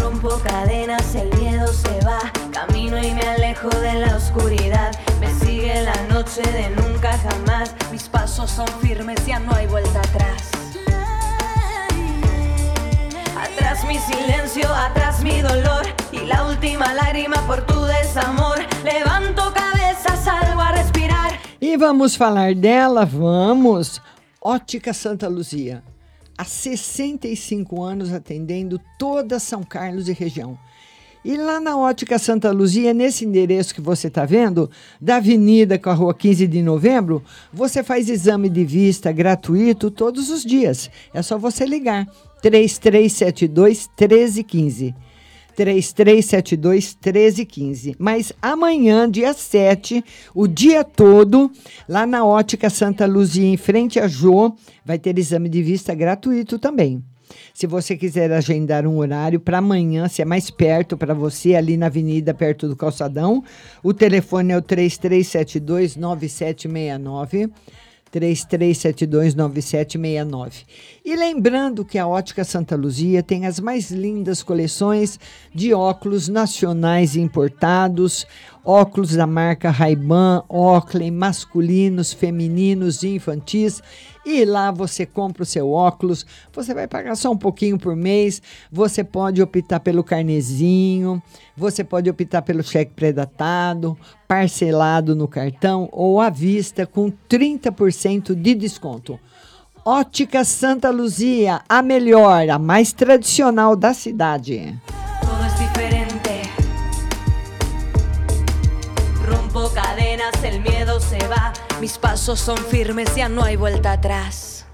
Rompo cadenas, el miedo se va, camino y me alejo de la oscuridad, me sigue la noche de nunca jamás, mis pasos son firmes, ya no hay vuelta atrás. Atrás mi silencio, atrás mi dolor y la última lágrima por tu desamor. Levanto cabeça, salgo a respirar. E vamos falar dela, vamos. Ótica Santa Luzia. Há 65 anos atendendo toda São Carlos e região. E lá na Ótica Santa Luzia, nesse endereço que você está vendo, da avenida com a rua 15 de novembro, você faz exame de vista gratuito todos os dias. É só você ligar. 3372-1315. 3372-1315. Mas amanhã, dia 7, o dia todo, lá na Ótica Santa Luzia, em frente a Jô, vai ter exame de vista gratuito também. Se você quiser agendar um horário para amanhã, se é mais perto para você, ali na avenida, perto do calçadão, o telefone é o 3372-9769, 3372-9769. E lembrando que a Ótica Santa Luzia tem as mais lindas coleções de óculos nacionais e importados, óculos da marca Ray-Ban, Oakley, masculinos, femininos e infantis. E lá você compra o seu óculos, você vai pagar só um pouquinho por mês, você pode optar pelo carnezinho, você pode optar pelo cheque pré-datado, parcelado no cartão ou à vista com 30% de desconto. Ótica Santa Luzia, a melhor, a mais tradicional da cidade. El miedo se va, mis pasos son firmes, ya no hay vuelta atrás.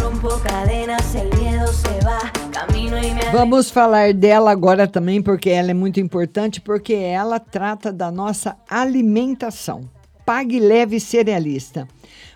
Rompo cadenas, el miedo se va, camino y me... Vamos falar dela agora também, porque ela é muito importante, porque ela trata da nossa alimentação. Pague Leve Cerealista.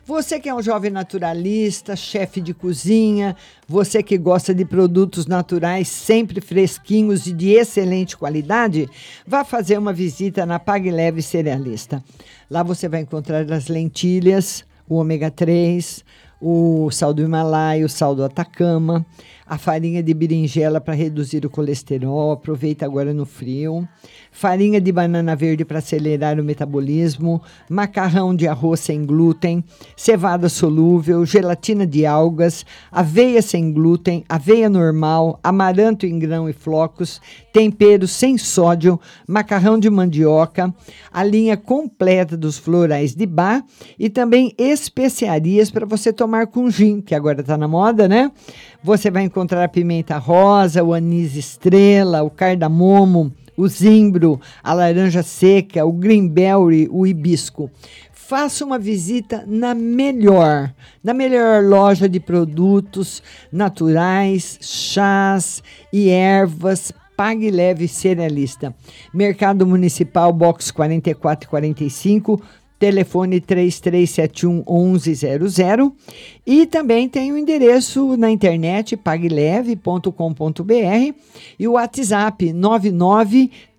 Você que é um jovem naturalista, chefe de cozinha, você que gosta de produtos naturais sempre fresquinhos e de excelente qualidade, vá fazer uma visita na Pague Leve Cerealista. Lá você vai encontrar as lentilhas, o ômega 3, o sal do Himalaia, o sal do Atacama, a farinha de berinjela para reduzir o colesterol, aproveita agora no frio, farinha de banana verde para acelerar o metabolismo, macarrão de arroz sem glúten, cevada solúvel, gelatina de algas, aveia sem glúten, aveia normal, amaranto em grão e flocos, tempero sem sódio, macarrão de mandioca, a linha completa dos florais de bar e também especiarias para você tomar com gin, que agora está na moda, né? Você vai encontrar a pimenta rosa, o anis estrela, o cardamomo, o zimbro, a laranja seca, o greenberry, o hibisco. Faça uma visita na melhor loja de produtos naturais, chás e ervas, Pague Leve Cerealista. Mercado Municipal, box 4445, telefone 3371 1100, e também tem o endereço na internet pagueleve.com.br e o WhatsApp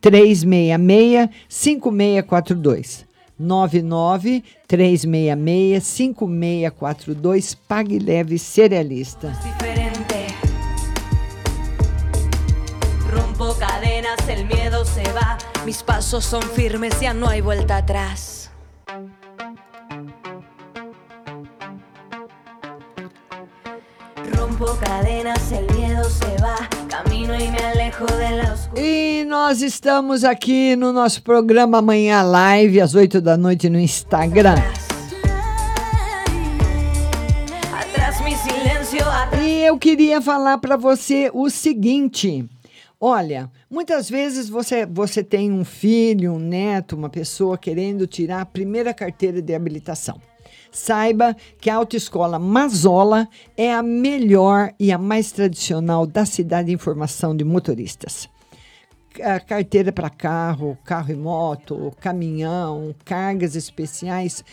993665642. 993665642, Pague Leve Cerealista. Rompo cadenas, el miedo se va, mis pasos son firmes, ya no hay vuelta atrás. E nós estamos aqui no nosso programa Amanhã Live, às 8 da noite no Instagram. E eu queria falar para você o seguinte. Olha, muitas vezes você tem um filho, um neto, uma pessoa querendo tirar a primeira carteira de habilitação. Saiba que a Autoescola Mazola é a melhor e a mais tradicional da cidade em formação de motoristas. Carteira para carro, carro e moto, caminhão, cargas especiais,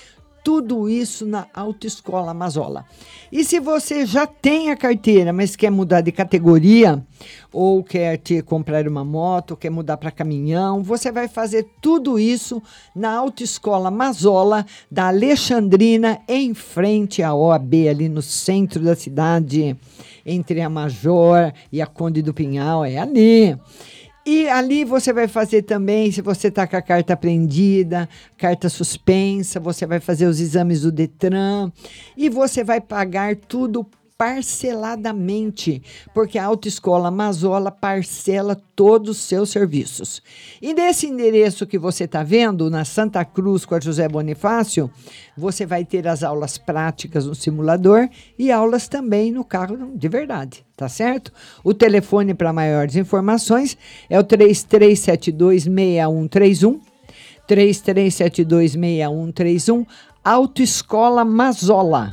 tudo isso na Autoescola Mazola. E se você já tem a carteira, mas quer mudar de categoria, ou quer comprar uma moto, quer mudar para caminhão, você vai fazer tudo isso na Autoescola Mazola da Alexandrina, em frente à OAB, ali no centro da cidade, entre a Major e a Conde do Pinhal, é ali. E ali você vai fazer também, se você está com a carta apreendida, carta suspensa, você vai fazer os exames do Detran e você vai pagar tudo parceladamente, porque a Autoescola Mazola parcela todos os seus serviços. E nesse endereço que você está vendo, na Santa Cruz com a José Bonifácio, você vai ter as aulas práticas no simulador e aulas também no carro de verdade, tá certo? O telefone para maiores informações é o 33726131, 33726131, Autoescola Mazola.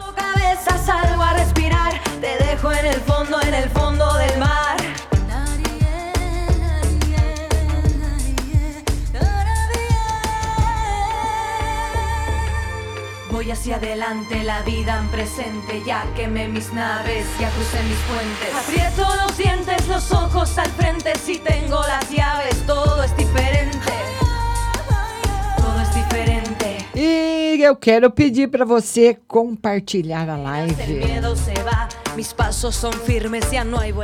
En el fondo del mar. Voy hacia adelante, la vida en presente. Ya quemé mis naves, ya crucé mis puentes. Aprieto los dientes, los ojos al frente. Si tengo las llaves, todo es diferente. Todo es diferente. E eu quero pedir para você compartilhar a live.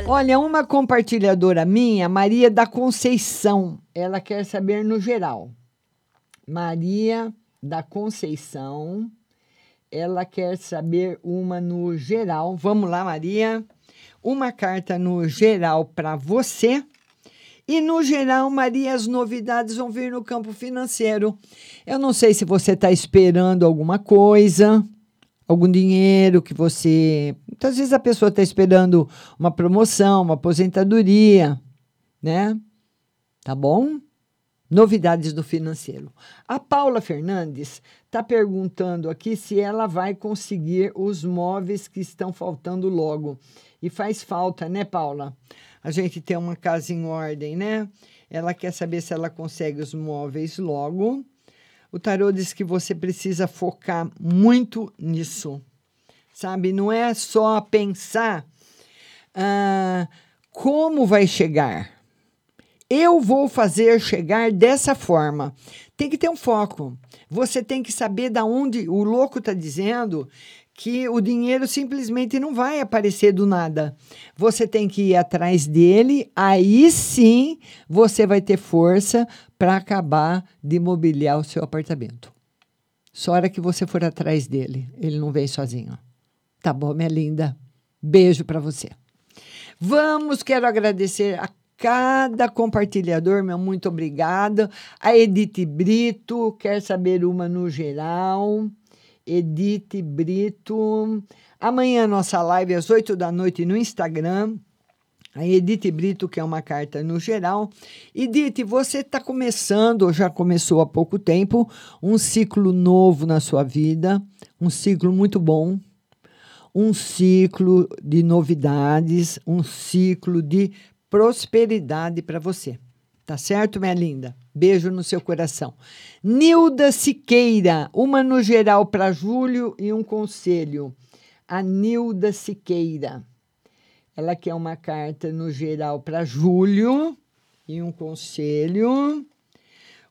Olha, uma compartilhadora minha, Maria da Conceição, ela quer saber no geral. Maria da Conceição, ela quer saber uma no geral. Vamos lá, Maria. Uma carta no geral para você. E, no geral, Maria, as novidades vão vir no campo financeiro. Eu não sei se você está esperando alguma coisa, algum dinheiro que você... Muitas vezes a pessoa está esperando uma promoção, uma aposentadoria, né? Tá bom? Novidades do financeiro. A Paula Fernandes está perguntando aqui se ela vai conseguir os móveis que estão faltando logo. E faz falta, né, Paula? A gente tem uma casa em ordem, né? Ela quer saber se ela consegue os móveis logo. O tarô diz que você precisa focar muito nisso, sabe? Não é só pensar como vai chegar. Eu vou fazer chegar dessa forma. Tem que ter um foco. Você tem que saber da onde o louco está dizendo... que o dinheiro simplesmente não vai aparecer do nada. Você tem que ir atrás dele, aí sim você vai ter força para acabar de mobiliar o seu apartamento. Só a hora que você for atrás dele, ele não vem sozinho. Tá bom, minha linda? Beijo para você. Quero agradecer a cada compartilhador, meu muito obrigado. A Edith Brito, quer saber uma no geral... Edith Brito, amanhã nossa live às 8 da noite no Instagram, a Edith Brito quer uma carta no geral. Edith, você está começando, ou já começou há pouco tempo, um ciclo novo na sua vida, um ciclo muito bom, um ciclo de novidades, um ciclo de prosperidade para você. Tá certo, minha linda? Beijo no seu coração. Nilda Siqueira, uma no geral para Júlio e um conselho. A Nilda Siqueira, ela quer uma carta no geral para Júlio e um conselho.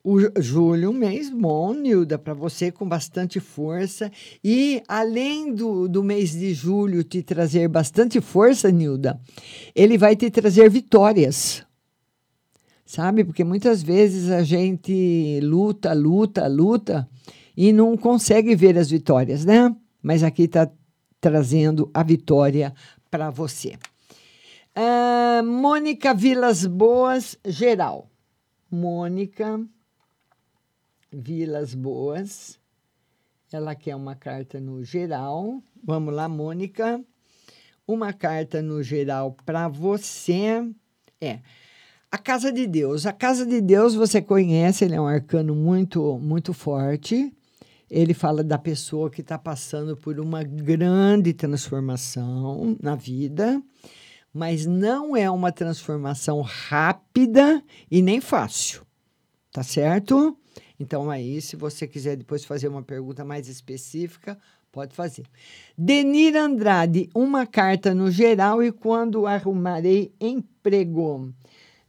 O Júlio, um mês bom, Nilda, para você, com bastante força. E além do mês de julho te trazer bastante força, Nilda, ele vai te trazer vitórias. Sabe? Porque muitas vezes a gente luta e não consegue ver as vitórias, né? Mas aqui está trazendo a vitória para você. Mônica Vilas Boas, geral. Mônica Vilas Boas, ela quer uma carta no geral. Vamos lá, Mônica. Uma carta no geral para você é a Casa de Deus. A Casa de Deus você conhece, ele é um arcano muito, muito forte. Ele fala da pessoa que está passando por uma grande transformação na vida, mas não é uma transformação rápida e nem fácil, tá certo? Então, aí, se você quiser depois fazer uma pergunta mais específica, pode fazer. Denir Andrade, uma carta no geral e quando arrumarei emprego.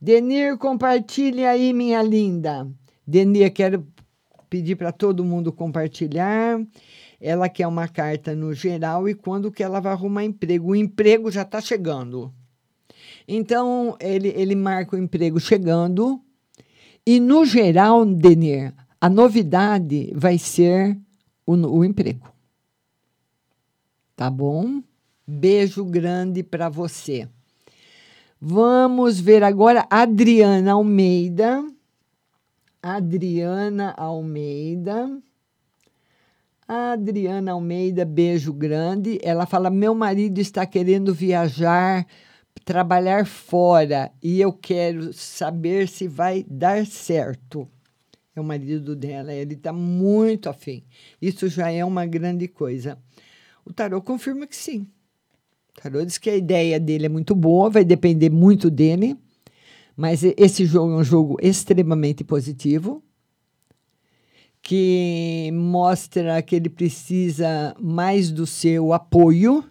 Denir, compartilha aí, minha linda. Denir, quero pedir para todo mundo compartilhar. Ela quer uma carta no geral e quando que ela vai arrumar emprego. O emprego já está chegando. Então, ele marca o emprego chegando. E, no geral, Denir, a novidade vai ser o emprego. Tá bom? Beijo grande para você. Vamos ver agora Adriana Almeida. Adriana Almeida, beijo grande. Ela fala, meu marido está querendo viajar, trabalhar fora e eu quero saber se vai dar certo. É o marido dela, ele está muito afim. Isso já é uma grande coisa. O tarô confirma que sim. O tarô diz que a ideia dele é muito boa, vai depender muito dele, mas esse jogo é um jogo extremamente positivo, que mostra que ele precisa mais do seu apoio.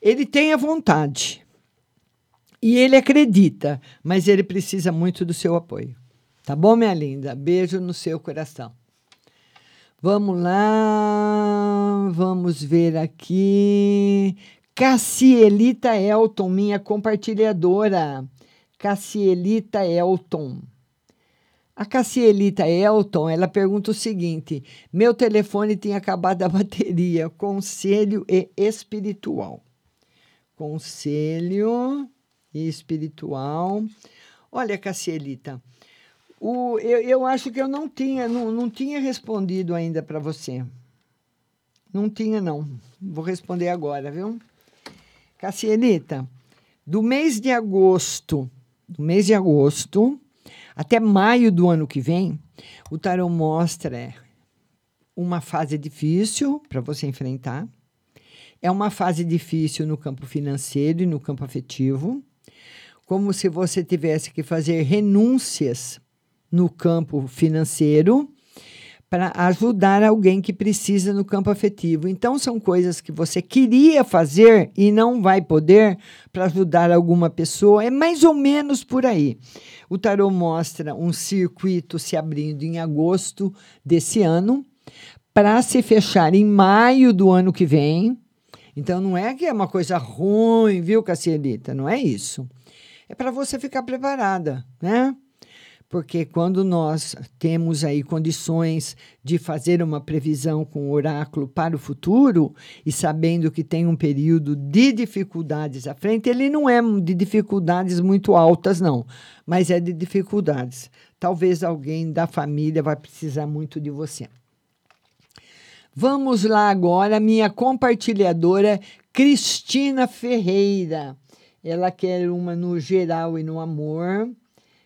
Ele tem a vontade e ele acredita, mas ele precisa muito do seu apoio. Tá bom, minha linda? Beijo no seu coração. Vamos lá, vamos ver aqui. Cassielita Elton, minha compartilhadora. Cassielita Elton. A Cassielita Elton, ela pergunta o seguinte: meu telefone tem acabado a bateria, conselho e espiritual. Conselho e espiritual. Olha, Cassielita, eu acho que eu não tinha respondido ainda para você. Não tinha, não. Vou responder agora, viu? Cassielita, do mês de agosto, até maio do ano que vem, o tarô mostra uma fase difícil para você enfrentar. É uma fase difícil no campo financeiro e no campo afetivo, como se você tivesse que fazer renúncias no campo financeiro para ajudar alguém que precisa no campo afetivo. Então, são coisas que você queria fazer e não vai poder para ajudar alguma pessoa. É mais ou menos por aí. O tarô mostra um circuito se abrindo em agosto desse ano para se fechar em maio do ano que vem. Então, não é que é uma coisa ruim, viu, Cassielita? Não é isso. É para você ficar preparada, né? Porque quando nós temos aí condições de fazer uma previsão com o oráculo para o futuro e sabendo que tem um período de dificuldades à frente, ele não é de dificuldades muito altas, não, mas é de dificuldades. Talvez alguém da família vai precisar muito de você. Vamos lá agora, minha compartilhadora Cristina Ferreira. Ela quer uma no geral e no amor.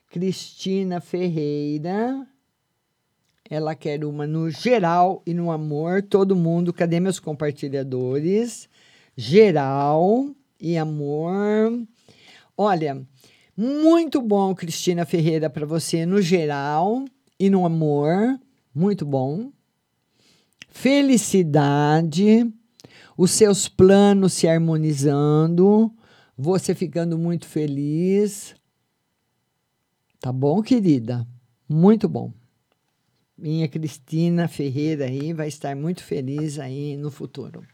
Cristina Ferreira, ela quer uma no geral e no amor. Todo mundo, cadê meus compartilhadores? Geral e amor. Olha, Muito bom, Cristina Ferreira, para você no geral e no amor. Muito bom. Felicidade, os seus planos se harmonizando, você ficando muito feliz. Tá bom, querida? Muito bom. Minha Cristina Ferreira aí vai estar muito feliz aí no futuro.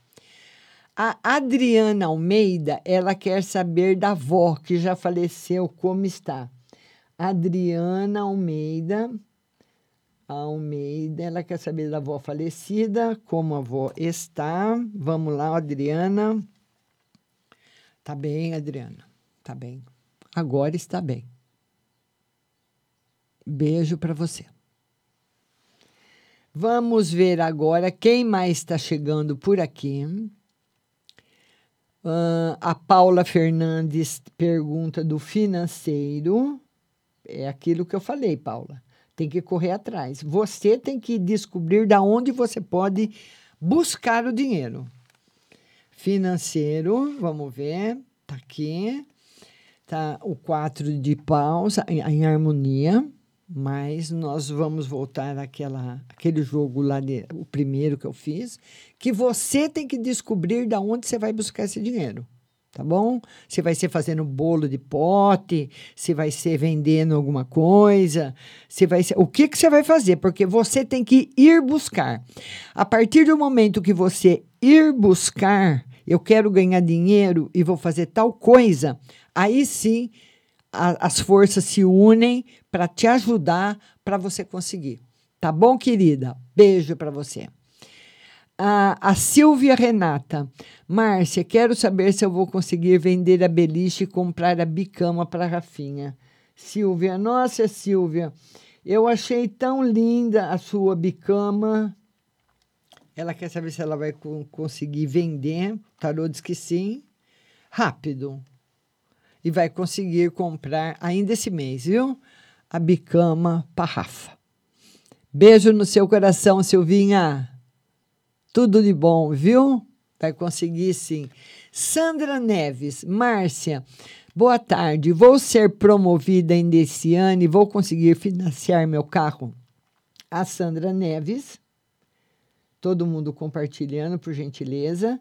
A Adriana Almeida, ela quer saber da avó, que já faleceu, como está. Adriana Almeida, ela quer saber da avó falecida, como a avó está. Vamos lá, Adriana. Tá bem, Adriana? Tá bem. Agora está bem. Beijo para você. Vamos ver agora quem mais está chegando por aqui. A Paula Fernandes pergunta do financeiro. É aquilo que eu falei, Paula. Tem que correr atrás. Você tem que descobrir de onde você pode buscar o dinheiro. Financeiro, vamos ver. Está aqui. Tá o 4 de paus em harmonia. Mas nós vamos voltar àquele jogo lá, o primeiro que eu fiz, que você tem que descobrir de onde você vai buscar esse dinheiro, tá bom? Se vai ser fazendo bolo de pote, se vai ser vendendo alguma coisa, se vai ser, o que que você vai fazer, porque você tem que ir buscar. A partir do momento que você ir buscar, eu quero ganhar dinheiro e vou fazer tal coisa, aí sim, as forças se unem para te ajudar para você conseguir. Tá bom, querida? Beijo para você. A Silvia Renata. Márcia, quero saber se eu vou conseguir vender a beliche e comprar a bicama para a Rafinha. Silvia, nossa, Silvia, eu achei tão linda a sua bicama. Ela quer saber se ela vai conseguir vender. Tarô diz que sim. Rápido. E vai conseguir comprar ainda esse mês, viu? A bicama Parrafa. Beijo no seu coração, Silvinha. Tudo de bom, viu? Vai conseguir, sim. Sandra Neves. Márcia, boa tarde. Vou ser promovida ainda esse ano e vou conseguir financiar meu carro? A Sandra Neves. Todo mundo compartilhando, por gentileza.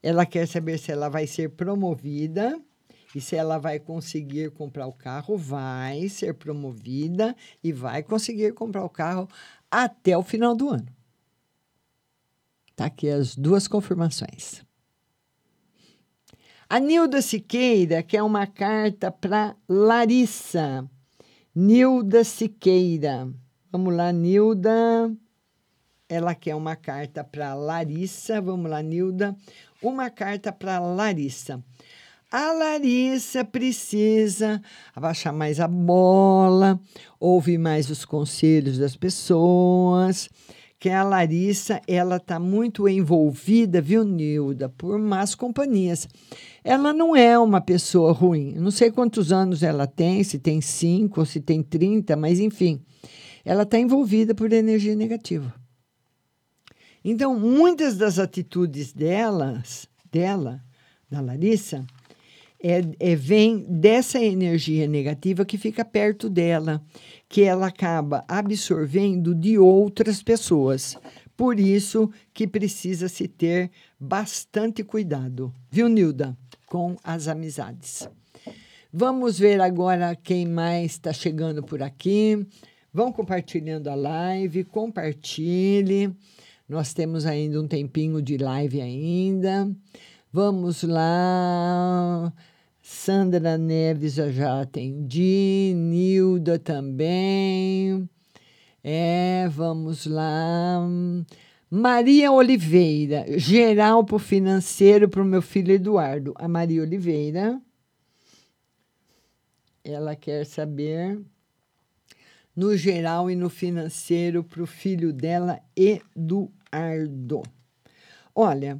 Ela quer saber se ela vai ser promovida. E se ela vai conseguir comprar o carro, vai ser promovida e vai conseguir comprar o carro até o final do ano. Tá aqui as duas confirmações. A Nilda Siqueira quer uma carta para Larissa. Nilda Siqueira. Vamos lá, Nilda. Ela quer uma carta para Larissa. Vamos lá, Nilda. Uma carta para Larissa. A Larissa precisa abaixar mais a bola, ouvir mais os conselhos das pessoas, que a Larissa, ela está muito envolvida, viu, Nilda, por más companhias. Ela não é uma pessoa ruim, não sei quantos anos ela tem, se tem 5 ou se tem 30, mas enfim, ela está envolvida por energia negativa. Então, muitas das atitudes da Larissa, vem dessa energia negativa que fica perto dela, que ela acaba absorvendo de outras pessoas. Por isso que precisa se ter bastante cuidado, viu, Nilda? Com as amizades. Vamos ver agora quem mais está chegando por aqui. Vão compartilhando a live, compartilhe. Nós temos ainda um tempinho de live ainda. Vamos lá, Sandra Neves eu já atendi, Nilda também, vamos lá, Maria Oliveira, geral para o financeiro para o meu filho Eduardo, a Maria Oliveira, ela quer saber no geral e no financeiro para o filho dela, Eduardo. Olha,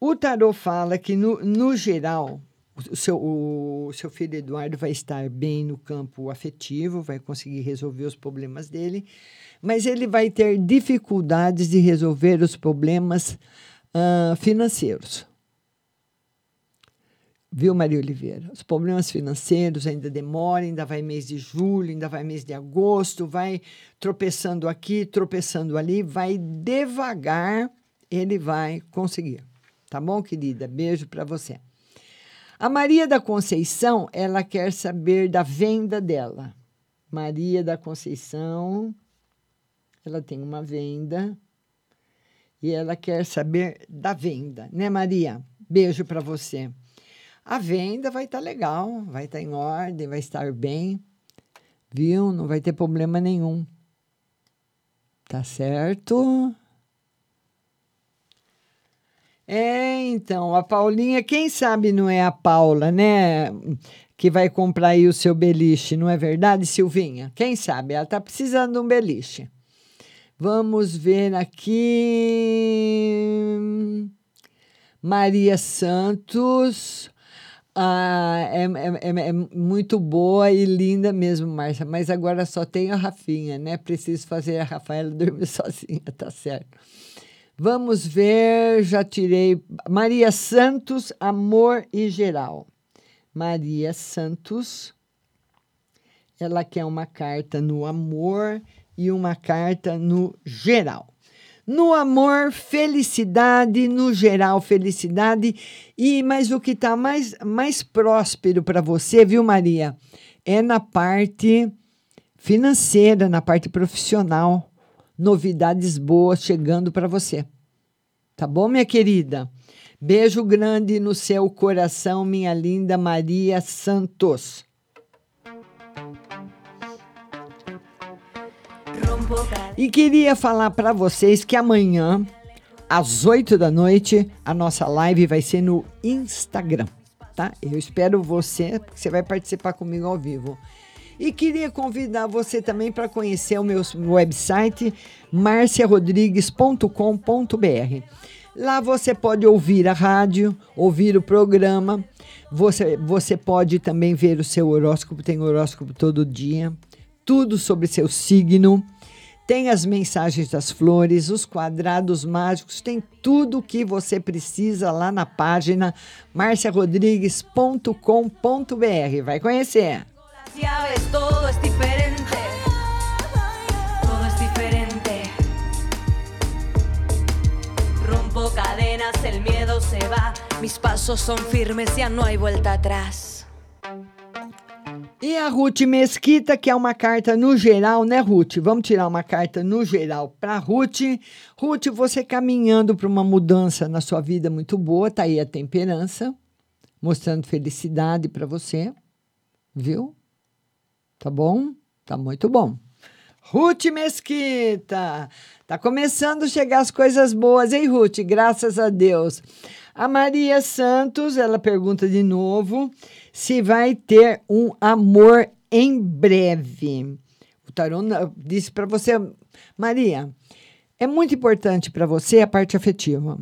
o tarô fala que, no geral, o seu filho Eduardo vai estar bem no campo afetivo, vai conseguir resolver os problemas dele, mas ele vai ter dificuldades de resolver os problemas financeiros. Viu, Maria Oliveira? Os problemas financeiros ainda demoram, ainda vai mês de julho, ainda vai mês de agosto, vai tropeçando aqui, tropeçando ali, vai devagar, ele vai conseguir. Tá bom, querida? Beijo para você. A Maria da Conceição, ela quer saber da venda dela. Maria da Conceição, ela tem uma venda e ela quer saber da venda, né, Maria? Beijo para você. A venda vai estar legal, vai estar em ordem, vai estar bem, viu? Não vai ter problema nenhum. Tá certo? É, então, a Paulinha, quem sabe não é a Paula, né? Que vai comprar aí o seu beliche, não é verdade, Silvinha? Quem sabe? Ela tá precisando de um beliche. Vamos ver aqui. Maria Santos... Ah, é muito boa e linda mesmo, Márcia. Mas agora só tem a Rafinha, né? Preciso fazer a Rafaela dormir sozinha, tá certo. Vamos ver, já tirei. Maria Santos, amor e geral. Maria Santos, ela quer uma carta no amor e uma carta no geral. No amor, felicidade, no geral, felicidade. Mas o que está mais próspero para você, viu, Maria? É na parte financeira, na parte profissional. Novidades boas chegando para você. Tá bom, minha querida? Beijo grande no seu coração, minha linda Maria Santos. E queria falar para vocês que amanhã, às 8 da noite, a nossa live vai ser no Instagram, tá? Eu espero você, porque você vai participar comigo ao vivo. E queria convidar você também para conhecer o meu website, marciarodrigues.com.br. Lá você pode ouvir a rádio, ouvir o programa, você pode também ver o seu horóscopo, tem horóscopo todo dia, tudo sobre seu signo. Tem as mensagens das flores, os quadrados mágicos, tem tudo o que você precisa lá na página marciarodrigues.com.br. Vai conhecer. Rompo cadenas, el miedo se va, mis pasos son firmes, ya no hay vuelta atrás. E a Ruth Mesquita, que é uma carta no geral, né, Ruth? Vamos tirar uma carta no geral para a Ruth. Ruth, você caminhando para uma mudança na sua vida muito boa. Está aí a temperança, mostrando felicidade para você. Viu? Tá bom? Tá muito bom. Ruth Mesquita, tá começando a chegar as coisas boas, hein, Ruth? Graças a Deus. A Maria Santos, ela pergunta de novo se vai ter um amor em breve. O tarô disse para você, Maria, é muito importante para você a parte afetiva.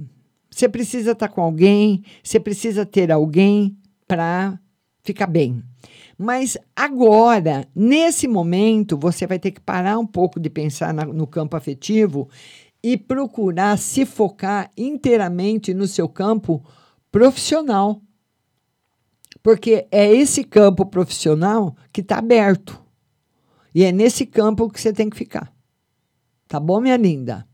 Você precisa estar com alguém, você precisa ter alguém para ficar bem. Mas agora, nesse momento, você vai ter que parar um pouco de pensar no campo afetivo e procurar se focar inteiramente no seu campo profissional. Porque é esse campo profissional que está aberto. E é nesse campo que você tem que ficar. Tá bom, minha linda?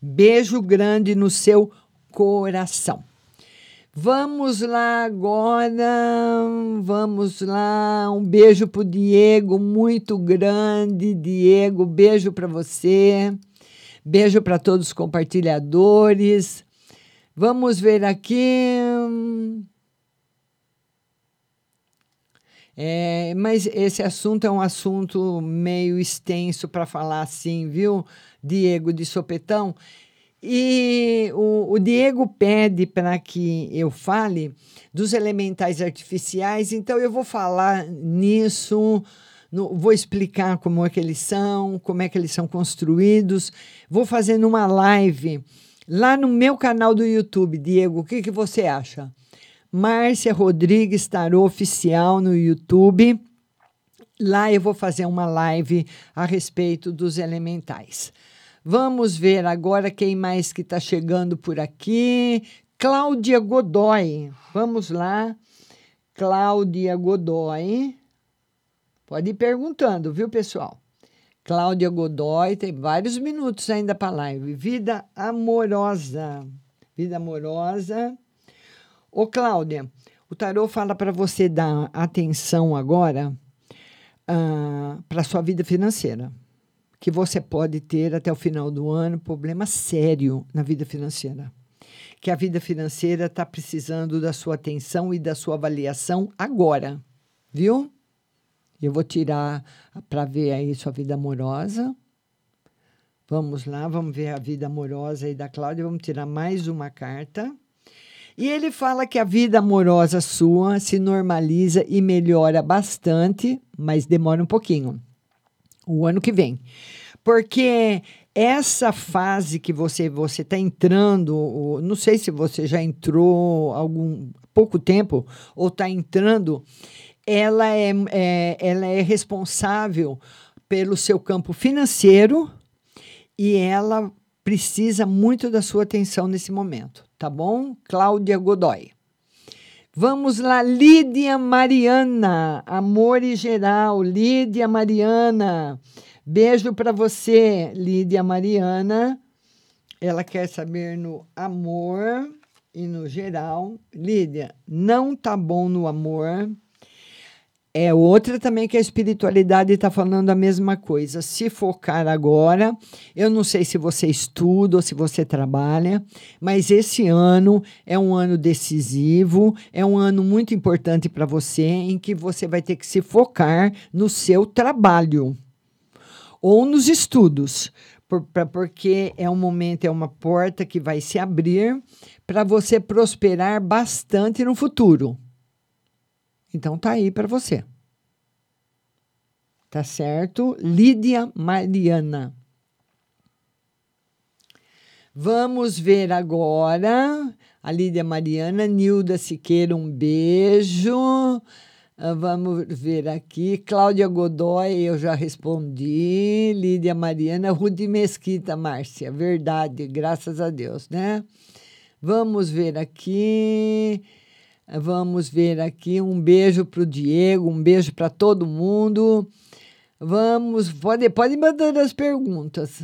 Beijo grande no seu coração. Vamos lá agora, vamos lá. Um beijo pro Diego, muito grande, Diego. Beijo para você. Beijo para todos os compartilhadores. Vamos ver aqui. Mas esse assunto é um assunto meio extenso para falar assim, viu, Diego, de sopetão. E o Diego pede para que eu fale dos elementais artificiais, então eu vou falar nisso. Vou explicar como é que eles são, como é que eles são construídos. Vou fazer numa live lá no meu canal do YouTube. Diego, o que você acha? Márcia Rodrigues Tarô Oficial no YouTube. Lá eu vou fazer uma live a respeito dos elementais. Vamos ver agora quem mais que está chegando por aqui. Cláudia Godoy. Vamos lá. Cláudia Godoy. Pode ir perguntando, viu, pessoal? Cláudia Godoy, tem vários minutos ainda para a live. Vida amorosa. Vida amorosa. Ô, Cláudia, o tarô fala para você dar atenção agora para a sua vida financeira. Que você pode ter até o final do ano problema sério na vida financeira. Que a vida financeira está precisando da sua atenção e da sua avaliação agora, viu? Eu vou tirar para ver aí sua vida amorosa. Vamos lá, vamos ver a vida amorosa aí da Cláudia. Vamos tirar mais uma carta. E ele fala que a vida amorosa sua se normaliza e melhora bastante, mas demora um pouquinho. O ano que vem. Porque essa fase que você está entrando, não sei se você já entrou há algum pouco tempo ou está entrando, ela é responsável pelo seu campo financeiro e ela precisa muito da sua atenção nesse momento, tá bom? Cláudia Godoy. Vamos lá, Lídia Mariana, amor e geral, Lídia Mariana. Beijo para você, Lídia Mariana. Ela quer saber no amor e no geral. Lídia, não tá bom no amor. É outra também que a espiritualidade está falando a mesma coisa. Se focar agora, eu não sei se você estuda ou se você trabalha, mas esse ano é um ano decisivo, é um ano muito importante para você, em que você vai ter que se focar no seu trabalho ou nos estudos, porque é um momento, é uma porta que vai se abrir para você prosperar bastante no futuro. Então, tá aí para você. Tá certo? Lídia Mariana. Vamos ver agora a Lídia Mariana. Nilda Siqueira, um beijo. Vamos ver aqui. Cláudia Godoy, eu já respondi. Lídia Mariana, Rudi Mesquita, Márcia. Verdade, graças a Deus, né? Vamos ver aqui. Vamos ver aqui, um beijo para o Diego, um beijo para todo mundo. Vamos, pode mandar as perguntas.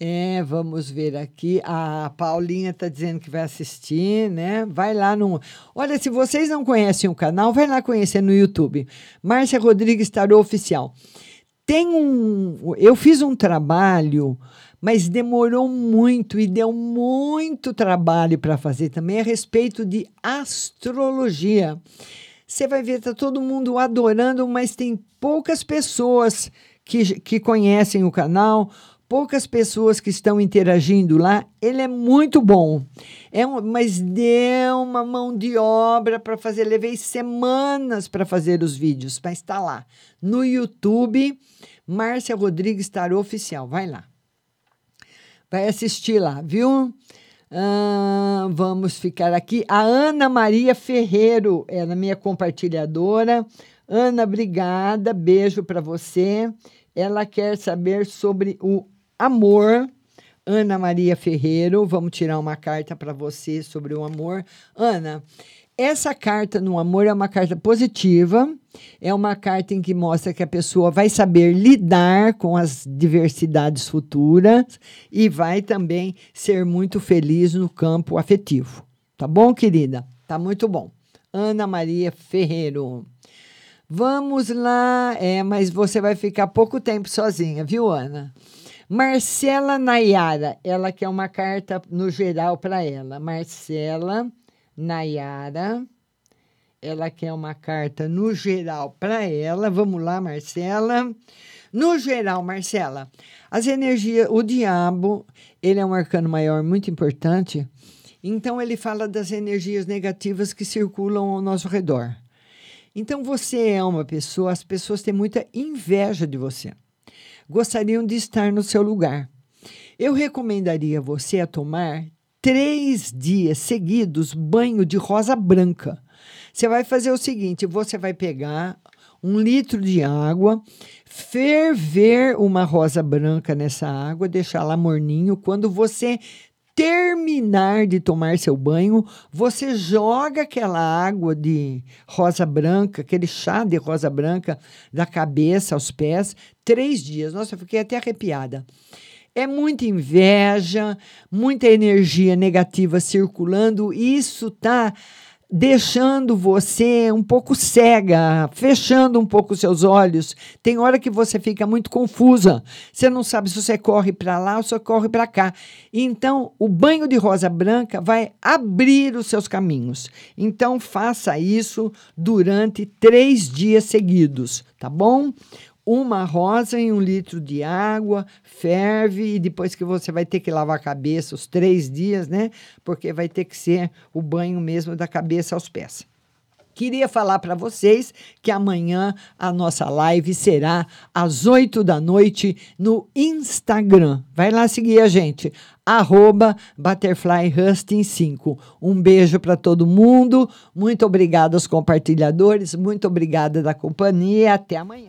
É, vamos ver aqui, a Paulinha está dizendo que vai assistir, né? Vai lá no... Olha, se vocês não conhecem o canal, vai lá conhecer no YouTube. Márcia Rodrigues, Tarô Oficial. Eu fiz um trabalho... mas demorou muito e deu muito trabalho para fazer também a respeito de astrologia. Você vai ver, está todo mundo adorando, mas tem poucas pessoas que conhecem o canal, poucas pessoas que estão interagindo lá. Ele é muito bom, mas deu uma mão de obra para fazer. Levei semanas para fazer os vídeos, mas está lá no YouTube, Márcia Rodrigues Tarô Oficial. Vai lá. Vai assistir lá, viu? Vamos ficar aqui. A Ana Maria Ferreiro, ela é minha compartilhadora. Ana, obrigada. Beijo para você. Ela quer saber sobre o amor. Ana Maria Ferreiro, vamos tirar uma carta para você sobre o amor. Ana, essa carta no amor é uma carta positiva. É uma carta em que mostra que a pessoa vai saber lidar com as diversidades futuras e vai também ser muito feliz no campo afetivo. Tá bom, querida? Tá muito bom. Ana Maria Ferreiro. Vamos lá. É, mas você vai ficar pouco tempo sozinha, viu, Ana? Marcela Nayara. Ela quer uma carta no geral para ela. Marcela Nayara. Ela quer uma carta no geral para ela. Vamos lá, Marcela. No geral, Marcela, as energias... O diabo, ele é um arcano maior muito importante. Então, ele fala das energias negativas que circulam ao nosso redor. Então, você é uma pessoa... As pessoas têm muita inveja de você. Gostariam de estar no seu lugar. Eu recomendaria você a tomar 3 dias seguidos banho de rosa branca. Você vai fazer o seguinte, você vai pegar 1 litro de água, ferver uma rosa branca nessa água, deixar lá morninho. Quando você terminar de tomar seu banho, você joga aquela água de rosa branca, aquele chá de rosa branca da cabeça aos pés, 3 dias. Nossa, eu fiquei até arrepiada. É muita inveja, muita energia negativa circulando. Isso tá deixando você um pouco cega, fechando um pouco os seus olhos. Tem hora que você fica muito confusa. Você não sabe se você corre para lá ou se você corre para cá. Então, o banho de rosa branca vai abrir os seus caminhos. Então, faça isso durante 3 dias seguidos, tá bom? 1 rosa em 1 litro de água, ferve, e depois que você vai ter que lavar a cabeça os 3 dias, né? Porque vai ter que ser o banho mesmo da cabeça aos pés. Queria falar para vocês que amanhã a nossa live será às 20h no Instagram. Vai lá seguir a gente, @ButterflyHosting5. Um beijo para todo mundo, muito obrigada aos compartilhadores, muito obrigada da companhia, até amanhã.